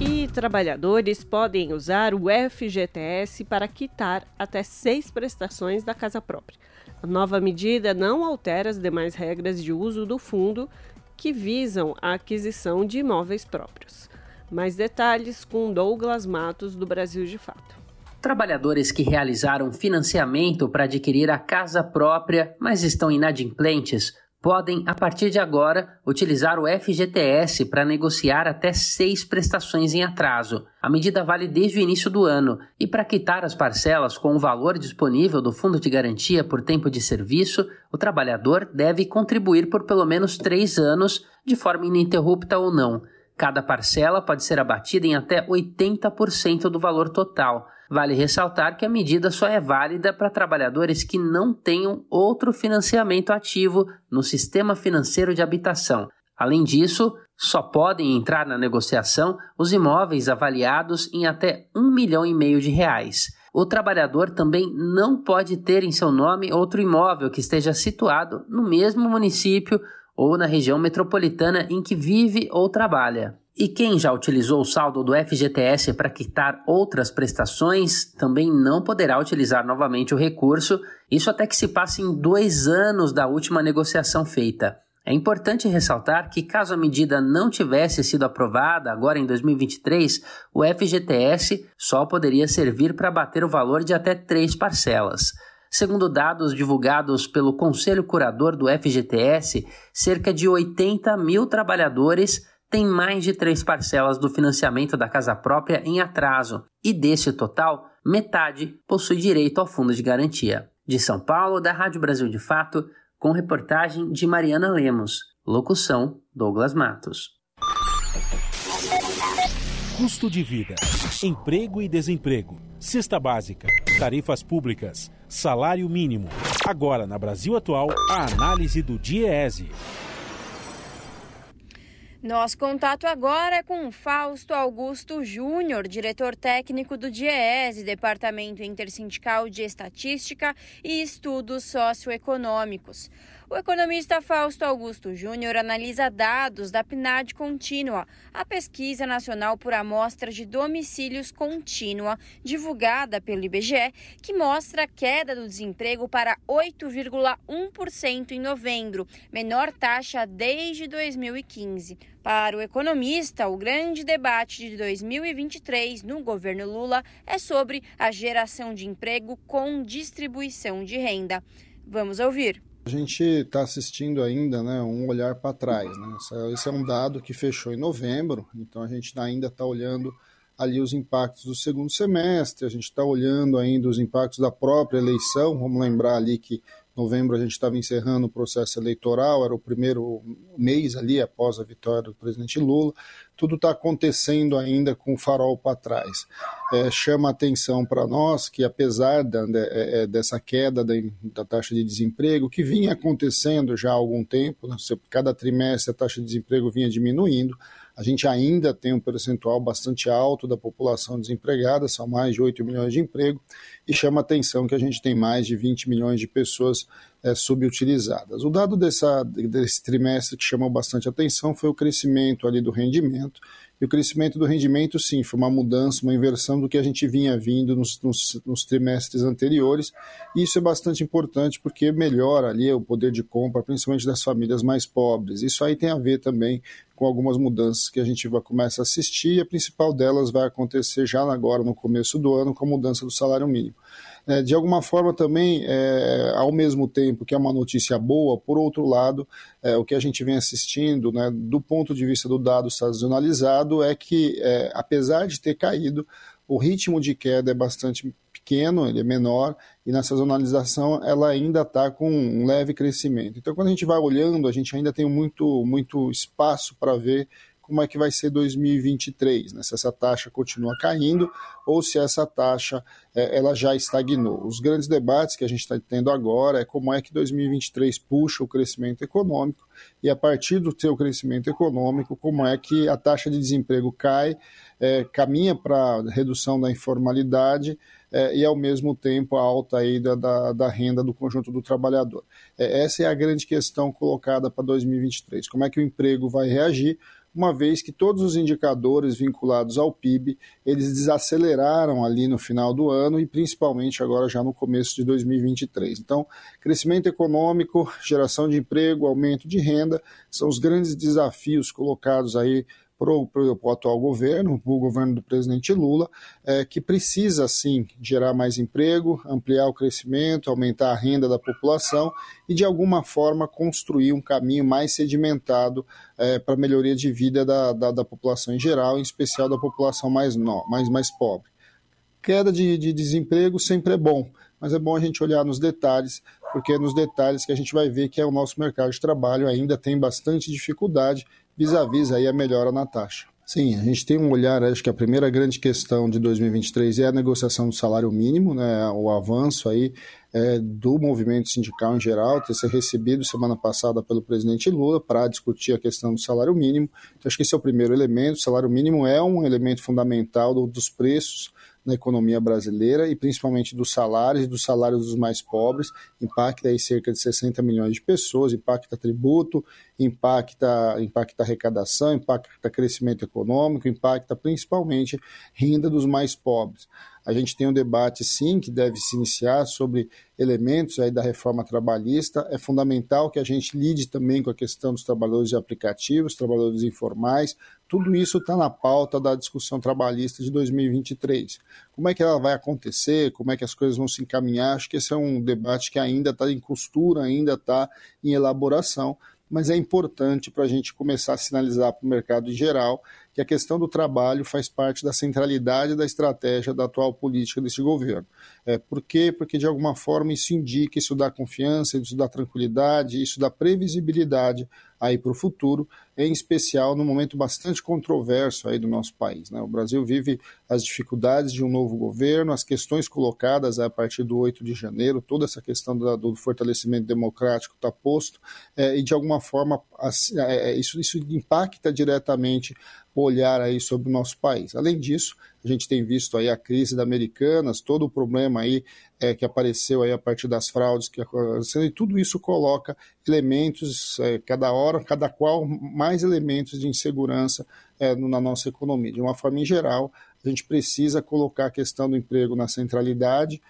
E trabalhadores podem usar o FGTS para quitar até 6 prestações da casa própria. A nova medida não altera as demais regras de uso do fundo que visam a aquisição de imóveis próprios. Mais detalhes com Douglas Matos, do Brasil de Fato. Trabalhadores que realizaram financiamento para adquirir a casa própria, mas estão inadimplentes, podem, a partir de agora, utilizar o FGTS para negociar até 6 prestações em atraso. A medida vale desde o início do ano e, para quitar as parcelas com o valor disponível do Fundo de Garantia por Tempo de Serviço, o trabalhador deve contribuir por pelo menos 3 anos, de forma ininterrupta ou não. Cada parcela pode ser abatida em até 80% do valor total. Vale ressaltar que a medida só é válida para trabalhadores que não tenham outro financiamento ativo no sistema financeiro de habitação. Além disso, só podem entrar na negociação os imóveis avaliados em até R$1,5 milhão. O trabalhador também não pode ter em seu nome outro imóvel que esteja situado no mesmo município ou na região metropolitana em que vive ou trabalha. E quem já utilizou o saldo do FGTS para quitar outras prestações também não poderá utilizar novamente o recurso, isso até que se passem 2 anos da última negociação feita. É importante ressaltar que, caso a medida não tivesse sido aprovada agora em 2023, o FGTS só poderia servir para abater o valor de até 3 parcelas. Segundo dados divulgados pelo Conselho Curador do FGTS, cerca de 80 mil trabalhadores têm mais de 3 parcelas do financiamento da casa própria em atraso e, desse total, metade possui direito ao fundo de garantia. De São Paulo, da Rádio Brasil de Fato, com reportagem de Mariana Lemos. Locução, Douglas Matos. Custo de vida, emprego e desemprego, cesta básica, tarifas públicas, salário mínimo. Agora, na Brasil Atual, a análise do DIEESE. Nosso contato agora é com Fausto Augusto Júnior, diretor técnico do DIEESE, Departamento Intersindical de Estatística e Estudos Socioeconômicos. O economista Fausto Augusto Júnior analisa dados da PNAD Contínua, a Pesquisa Nacional por Amostra de Domicílios Contínua, divulgada pelo IBGE, que mostra a queda do desemprego para 8,1% em novembro, menor taxa desde 2015. Para o economista, o grande debate de 2023 no governo Lula é sobre a geração de emprego com distribuição de renda. Vamos ouvir. A gente está assistindo ainda, um olhar para trás. Esse é um dado que fechou em novembro, então a gente ainda está olhando ali os impactos do segundo semestre, a gente está olhando ainda os impactos da própria eleição. Vamos lembrar ali que Novembro a gente estava encerrando o processo eleitoral, era o primeiro mês ali após a vitória do presidente Lula. Tudo está acontecendo ainda com o farol para trás. Chama atenção para nós que, apesar dessa queda da taxa de desemprego, que vinha acontecendo já há algum tempo, né? Cada trimestre a taxa de desemprego vinha diminuindo, a gente ainda tem um percentual bastante alto da população desempregada, são mais de 8 milhões de emprego, e chama atenção que a gente tem mais de 20 milhões de pessoas subutilizadas. O dado desse trimestre que chamou bastante atenção foi o crescimento ali do rendimento, e o crescimento do rendimento, sim, foi uma mudança, uma inversão do que a gente vinha vindo nos trimestres anteriores, e isso é bastante importante porque melhora ali o poder de compra, principalmente das famílias mais pobres. Isso aí tem a ver também com algumas mudanças que a gente vai começar a assistir, e a principal delas vai acontecer já agora no começo do ano com a mudança do salário mínimo. De alguma forma também, ao mesmo tempo que é uma notícia boa, por outro lado, o que a gente vem assistindo, né, do ponto de vista do dado sazonalizado, é que, apesar de ter caído, o ritmo de queda é bastante pequeno, ele é menor, e na sazonalização ela ainda está com um leve crescimento. Então, quando a gente vai olhando, a gente ainda tem muito, muito espaço para ver como é que vai ser 2023, né? Se essa taxa continua caindo ou se essa taxa ela já estagnou. Os grandes debates que a gente está tendo agora é como é que 2023 puxa o crescimento econômico e, a partir do seu crescimento econômico, como é que a taxa de desemprego cai, caminha para redução da informalidade e, ao mesmo tempo, a alta aí da renda do conjunto do trabalhador. Essa é a grande questão colocada para 2023, como é que o emprego vai reagir, uma vez que todos os indicadores vinculados ao PIB, eles desaceleraram ali no final do ano e principalmente agora já no começo de 2023. Então, crescimento econômico, geração de emprego, aumento de renda, são os grandes desafios colocados aí para o atual governo, o governo do presidente Lula, que precisa, sim, gerar mais emprego, ampliar o crescimento, aumentar a renda da população e, de alguma forma, construir um caminho mais sedimentado para a melhoria de vida da população em geral, em especial da população mais pobre. Queda de desemprego sempre é bom, mas é bom a gente olhar nos detalhes, porque é nos detalhes que a gente vai ver que o nosso mercado de trabalho ainda tem bastante dificuldade vis-à-vis aí a melhora na taxa. Sim, a gente tem um olhar, acho que a primeira grande questão de 2023 é a negociação do salário mínimo, né? O avanço aí do movimento sindical em geral, ter sido recebido semana passada pelo presidente Lula para discutir a questão do salário mínimo. Então, acho que esse é o primeiro elemento. O salário mínimo é um elemento fundamental dos preços na economia brasileira e principalmente dos salários e dos salários dos mais pobres, impacta aí cerca de 60 milhões de pessoas, impacta tributo, impacta arrecadação, impacta crescimento econômico, impacta principalmente renda dos mais pobres. A gente tem um debate, sim, que deve se iniciar sobre elementos aí da reforma trabalhista. É fundamental que a gente lide também com a questão dos trabalhadores de aplicativos, trabalhadores informais. Tudo isso está na pauta da discussão trabalhista de 2023. Como é que ela vai acontecer? Como é que as coisas vão se encaminhar? Acho que esse é um debate que ainda está em costura, ainda está em elaboração, mas é importante para a gente começar a sinalizar para o mercado em geral que a questão do trabalho faz parte da centralidade da estratégia da atual política desse governo. Por quê? Porque, de alguma forma, isso indica, isso dá confiança, isso dá tranquilidade, isso dá previsibilidade aí para o futuro, em especial num momento bastante controverso aí do nosso país, né? O Brasil vive as dificuldades de um novo governo, as questões colocadas a partir do 8 de janeiro, toda essa questão do fortalecimento democrático está posto, e, de alguma forma, isso impacta diretamente olhar aí sobre o nosso país. Além disso, a gente tem visto aí a crise da Americanas, todo o problema aí que apareceu aí a partir das fraudes que aconteceram, e tudo isso coloca elementos, cada hora, cada qual, mais elementos de insegurança na nossa economia. De uma forma em geral, a gente precisa colocar a questão do emprego na centralidade,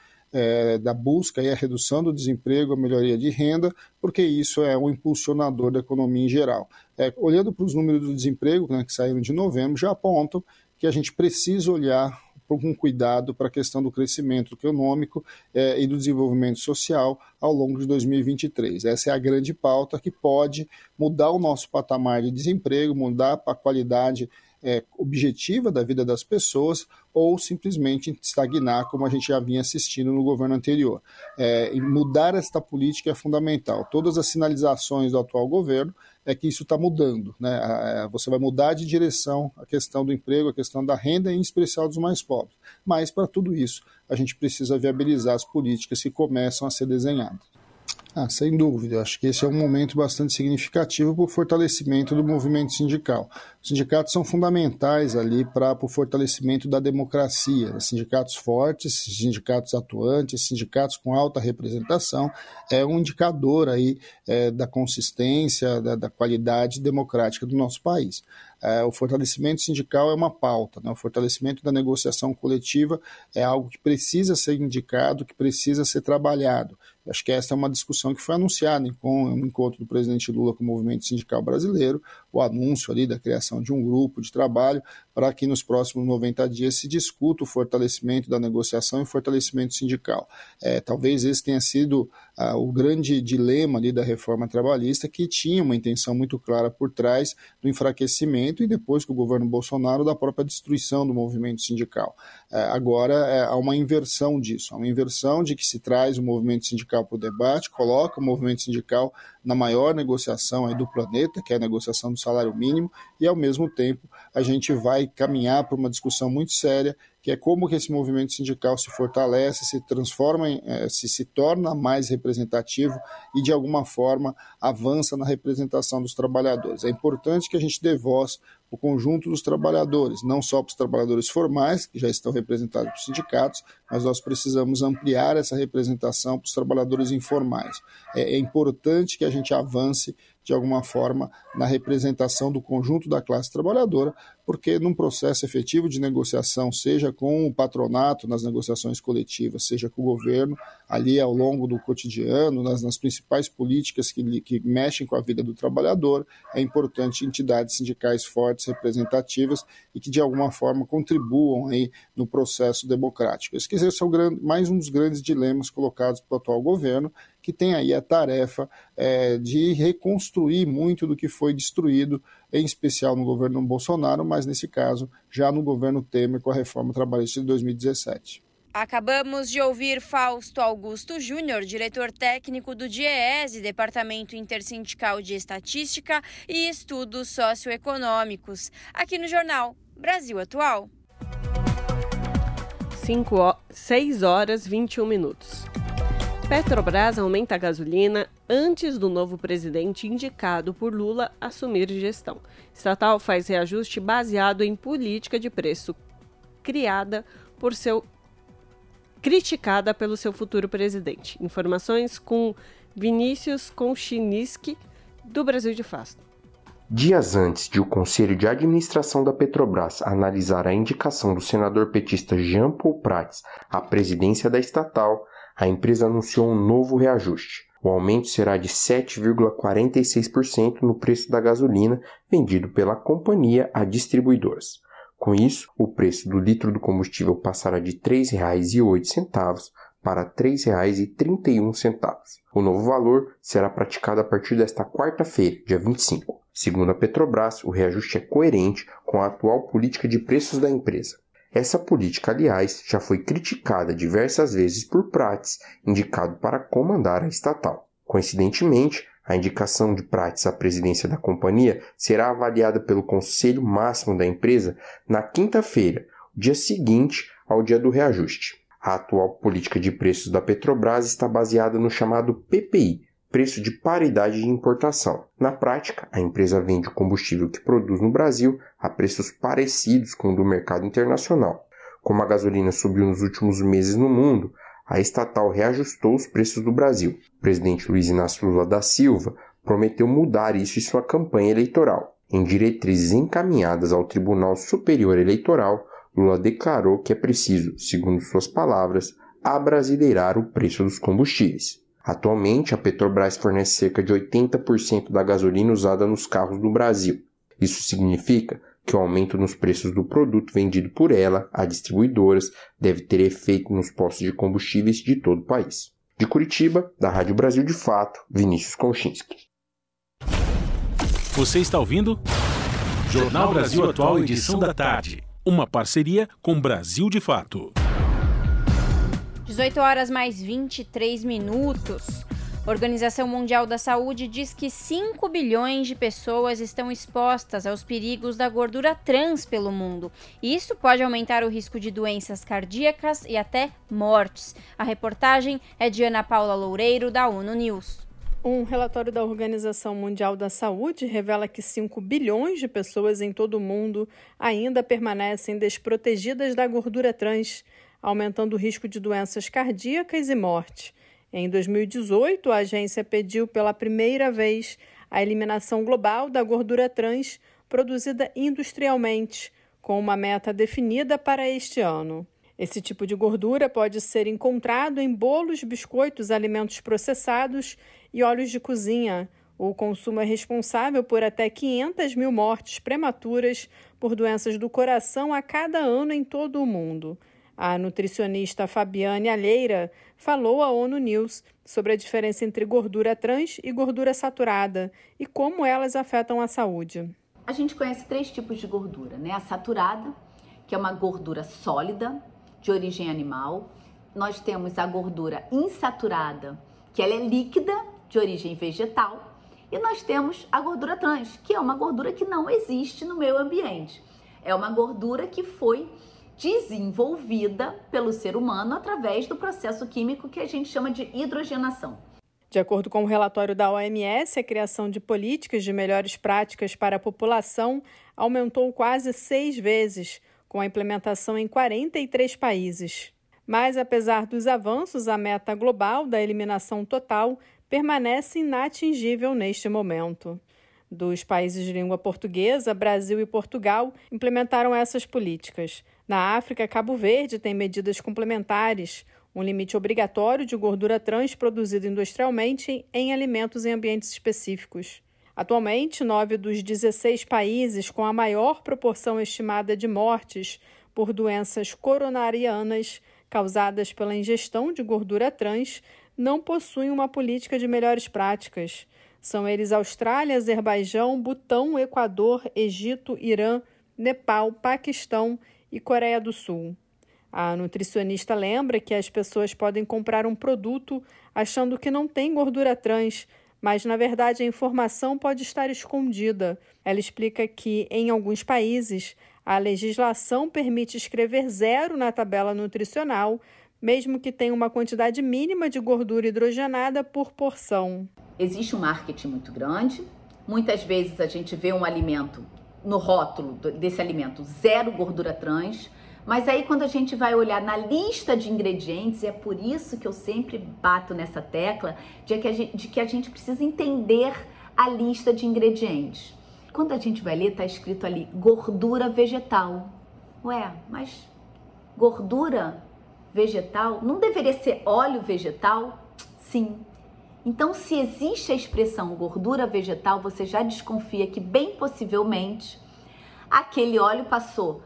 da busca e a redução do desemprego, a melhoria de renda, porque isso é um impulsionador da economia em geral. Olhando para os números do desemprego, né, que saíram de novembro, já apontam que a gente precisa olhar com cuidado para a questão do crescimento econômico e do desenvolvimento social ao longo de 2023. Essa é a grande pauta que pode mudar o nosso patamar de desemprego, mudar a qualidade objetiva da vida das pessoas ou simplesmente estagnar, como a gente já vinha assistindo no governo anterior. E mudar esta política é fundamental. Todas as sinalizações do atual governo é que isso está mudando, né? Você vai mudar de direção a questão do emprego, a questão da renda e em especial dos mais pobres. Mas, para tudo isso, a gente precisa viabilizar as políticas que começam a ser desenhadas. Sem dúvida, acho que esse é um momento bastante significativo para o fortalecimento do movimento sindical. Os sindicatos são fundamentais ali para o fortalecimento da democracia. Sindicatos fortes, sindicatos atuantes, sindicatos com alta representação é um indicador aí, da consistência, da qualidade democrática do nosso país. O fortalecimento sindical é uma pauta, né? O fortalecimento da negociação coletiva é algo que precisa ser indicado, que precisa ser trabalhado. Acho que essa é uma discussão que foi anunciada com o encontro do presidente Lula com o movimento sindical brasileiro, o anúncio ali da criação de um grupo de trabalho para que nos próximos 90 dias se discuta o fortalecimento da negociação e o fortalecimento sindical. Talvez esse tenha sido o grande dilema ali da reforma trabalhista, que tinha uma intenção muito clara por trás do enfraquecimento e depois que o governo Bolsonaro da própria destruição do movimento sindical. Agora há uma inversão disso, há uma inversão de que se traz o movimento sindical para o debate, coloca o movimento sindical na maior negociação aí do planeta, que é a negociação do salário mínimo, e ao mesmo tempo a gente vai caminhar para uma discussão muito séria, que é como que esse movimento sindical se fortalece, se transforma, se torna mais representativo e, de alguma forma, avança na representação dos trabalhadores. É importante que a gente dê voz ao conjunto dos trabalhadores, não só para os trabalhadores formais, que já estão representados por sindicatos, mas nós precisamos ampliar essa representação para os trabalhadores informais. É importante que a gente avance de alguma forma, na representação do conjunto da classe trabalhadora, porque num processo efetivo de negociação, seja com o patronato nas negociações coletivas, seja com o governo, ali ao longo do cotidiano, nas principais políticas que mexem com a vida do trabalhador, é importante entidades sindicais fortes, representativas e que de alguma forma contribuam aí no processo democrático. Esse é mais um dos grandes dilemas colocados pelo atual governo, que tem aí a tarefa de reconstruir muito do que foi destruído, em especial no governo Bolsonaro, mas nesse caso já no governo Temer com a reforma trabalhista de 2017. Acabamos de ouvir Fausto Augusto Júnior, diretor técnico do DIEESE, Departamento Intersindical de Estatística e Estudos Socioeconômicos, aqui no Jornal Brasil Atual. 6 horas e 21 minutos. Petrobras aumenta a gasolina antes do novo presidente indicado por Lula assumir gestão. Estatal faz reajuste baseado em política de preço criticada pelo seu futuro presidente. Informações com Vinícius Konchiniski, do Brasil de Fato. Dias antes de o Conselho de Administração da Petrobras analisar a indicação do senador petista Jean Paul Prates à presidência da estatal, a empresa anunciou um novo reajuste. O aumento será de 7,46% no preço da gasolina vendido pela companhia a distribuidoras. Com isso, o preço do litro do combustível passará de R$ 3,08 para R$ 3,31. O novo valor será praticado a partir desta quarta-feira, dia 25. Segundo a Petrobras, o reajuste é coerente com a atual política de preços da empresa. Essa política, aliás, já foi criticada diversas vezes por Prates, indicado para comandar a estatal. Coincidentemente, a indicação de Prates à presidência da companhia será avaliada pelo Conselho Máximo da empresa na quinta-feira, dia seguinte ao dia do reajuste. A atual política de preços da Petrobras está baseada no chamado PPI, preço de paridade de importação. Na prática, a empresa vende o combustível que produz no Brasil a preços parecidos com o do mercado internacional. Como a gasolina subiu nos últimos meses no mundo, a estatal reajustou os preços do Brasil. O presidente Luiz Inácio Lula da Silva prometeu mudar isso em sua campanha eleitoral. Em diretrizes encaminhadas ao Tribunal Superior Eleitoral, Lula declarou que é preciso, segundo suas palavras, abrasileirar o preço dos combustíveis. Atualmente, a Petrobras fornece cerca de 80% da gasolina usada nos carros do Brasil. Isso significa que o aumento nos preços do produto vendido por ela a distribuidoras deve ter efeito nos postos de combustíveis de todo o país. De Curitiba, da Rádio Brasil de Fato, Vinícius Konchinski. Você está ouvindo Jornal Brasil Atual, edição da tarde. Uma parceria com Brasil de Fato. 18h23. A Organização Mundial da Saúde diz que 5 bilhões de pessoas estão expostas aos perigos da gordura trans pelo mundo. Isso pode aumentar o risco de doenças cardíacas e até mortes. A reportagem é de Ana Paula Loureiro, da ONU News. Um relatório da Organização Mundial da Saúde revela que 5 bilhões de pessoas em todo o mundo ainda permanecem desprotegidas da gordura trans, aumentando o risco de doenças cardíacas e morte. Em 2018, a agência pediu pela primeira vez a eliminação global da gordura trans produzida industrialmente, com uma meta definida para este ano. Esse tipo de gordura pode ser encontrado em bolos, biscoitos, alimentos processados e óleos de cozinha. O consumo é responsável por até 500 mil mortes prematuras por doenças do coração a cada ano em todo o mundo. A nutricionista Fabiane Alheira falou à ONU News sobre a diferença entre gordura trans e gordura saturada e como elas afetam a saúde. A gente conhece 3 tipos de gordura, né? A saturada, que é uma gordura sólida, de origem animal. Nós temos a gordura insaturada, que ela é líquida, de origem vegetal. E nós temos a gordura trans, que é uma gordura que não existe no meio ambiente. É uma gordura que foi desenvolvida pelo ser humano através do processo químico que a gente chama de hidrogenação. De acordo com o relatório da OMS, a criação de políticas de melhores práticas para a população aumentou quase 6 vezes, com a implementação em 43 países. Mas, apesar dos avanços, a meta global da eliminação total permanece inatingível neste momento. Dos países de língua portuguesa, Brasil e Portugal implementaram essas políticas. Na África, Cabo Verde tem medidas complementares, um limite obrigatório de gordura trans produzida industrialmente em alimentos em ambientes específicos. Atualmente, 9 dos 16 países com a maior proporção estimada de mortes por doenças coronarianas causadas pela ingestão de gordura trans não possuem uma política de melhores práticas. São eles Austrália, Azerbaijão, Butão, Equador, Egito, Irã, Nepal, Paquistão e Coreia do Sul. A nutricionista lembra que as pessoas podem comprar um produto achando que não tem gordura trans, mas, na verdade, a informação pode estar escondida. Ela explica que, em alguns países, a legislação permite escrever 0 na tabela nutricional, mesmo que tenha uma quantidade mínima de gordura hidrogenada por porção. Existe um marketing muito grande. Muitas vezes a gente vê um alimento no rótulo desse alimento, 0 gordura trans, mas aí quando a gente vai olhar na lista de ingredientes, é por isso que eu sempre bato nessa tecla de que a gente precisa entender a lista de ingredientes. Quando a gente vai ler, está escrito ali gordura vegetal. Ué, mas gordura vegetal não deveria ser óleo vegetal? Sim. Então, se existe a expressão gordura vegetal, você já desconfia que, bem possivelmente, aquele óleo passou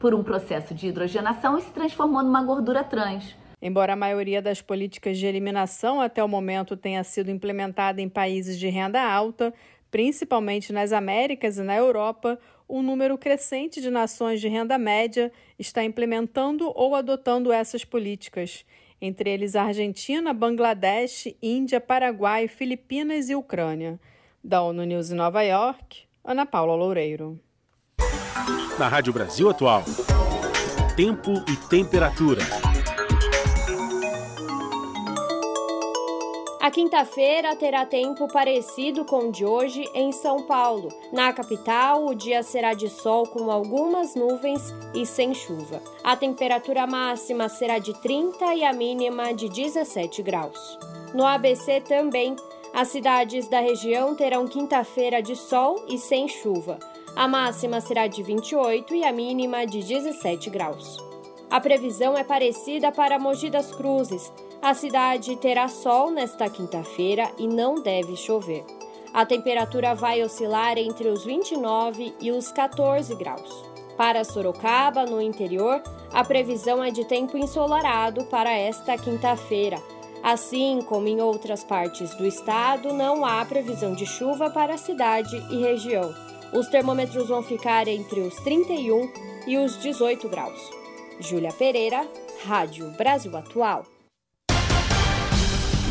por um processo de hidrogenação e se transformou numa gordura trans. Embora a maioria das políticas de eliminação até o momento tenha sido implementada em países de renda alta, principalmente nas Américas e na Europa, um número crescente de nações de renda média está implementando ou adotando essas políticas. Entre eles Argentina, Bangladesh, Índia, Paraguai, Filipinas e Ucrânia. Da ONU News em Nova York, Ana Paula Loureiro. Na Rádio Brasil Atual, tempo e temperatura. A quinta-feira terá tempo parecido com o de hoje em São Paulo. Na capital, o dia será de sol com algumas nuvens e sem chuva. A temperatura máxima será de 30 e a mínima de 17 graus. No ABC também, as cidades da região terão quinta-feira de sol e sem chuva. A máxima será de 28 e a mínima de 17 graus. A previsão é parecida para Mogi das Cruzes. A cidade terá sol nesta quinta-feira e não deve chover. A temperatura vai oscilar entre os 29 e os 14 graus. Para Sorocaba, no interior, a previsão é de tempo ensolarado para esta quinta-feira. Assim como em outras partes do estado, não há previsão de chuva para a cidade e região. Os termômetros vão ficar entre os 31 e os 18 graus. Júlia Pereira, Rádio Brasil Atual.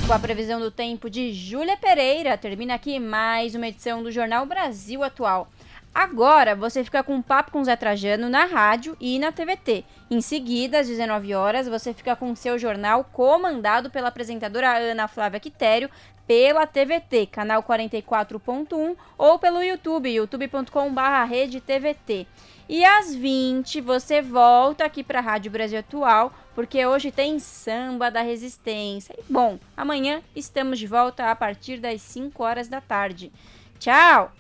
Com a previsão do tempo de Júlia Pereira, termina aqui mais uma edição do Jornal Brasil Atual. Agora você fica com um papo com Zé Trajano na rádio e na TVT. Em seguida, às 19 horas, você fica com o seu jornal comandado pela apresentadora Ana Flávia Quitério, pela TVT, canal 44.1, ou pelo YouTube, youtube.com/RedeTVT. E às 20, você volta aqui para a Rádio Brasil Atual, porque hoje tem Samba da Resistência. E bom, amanhã estamos de volta a partir das 5 horas da tarde. Tchau!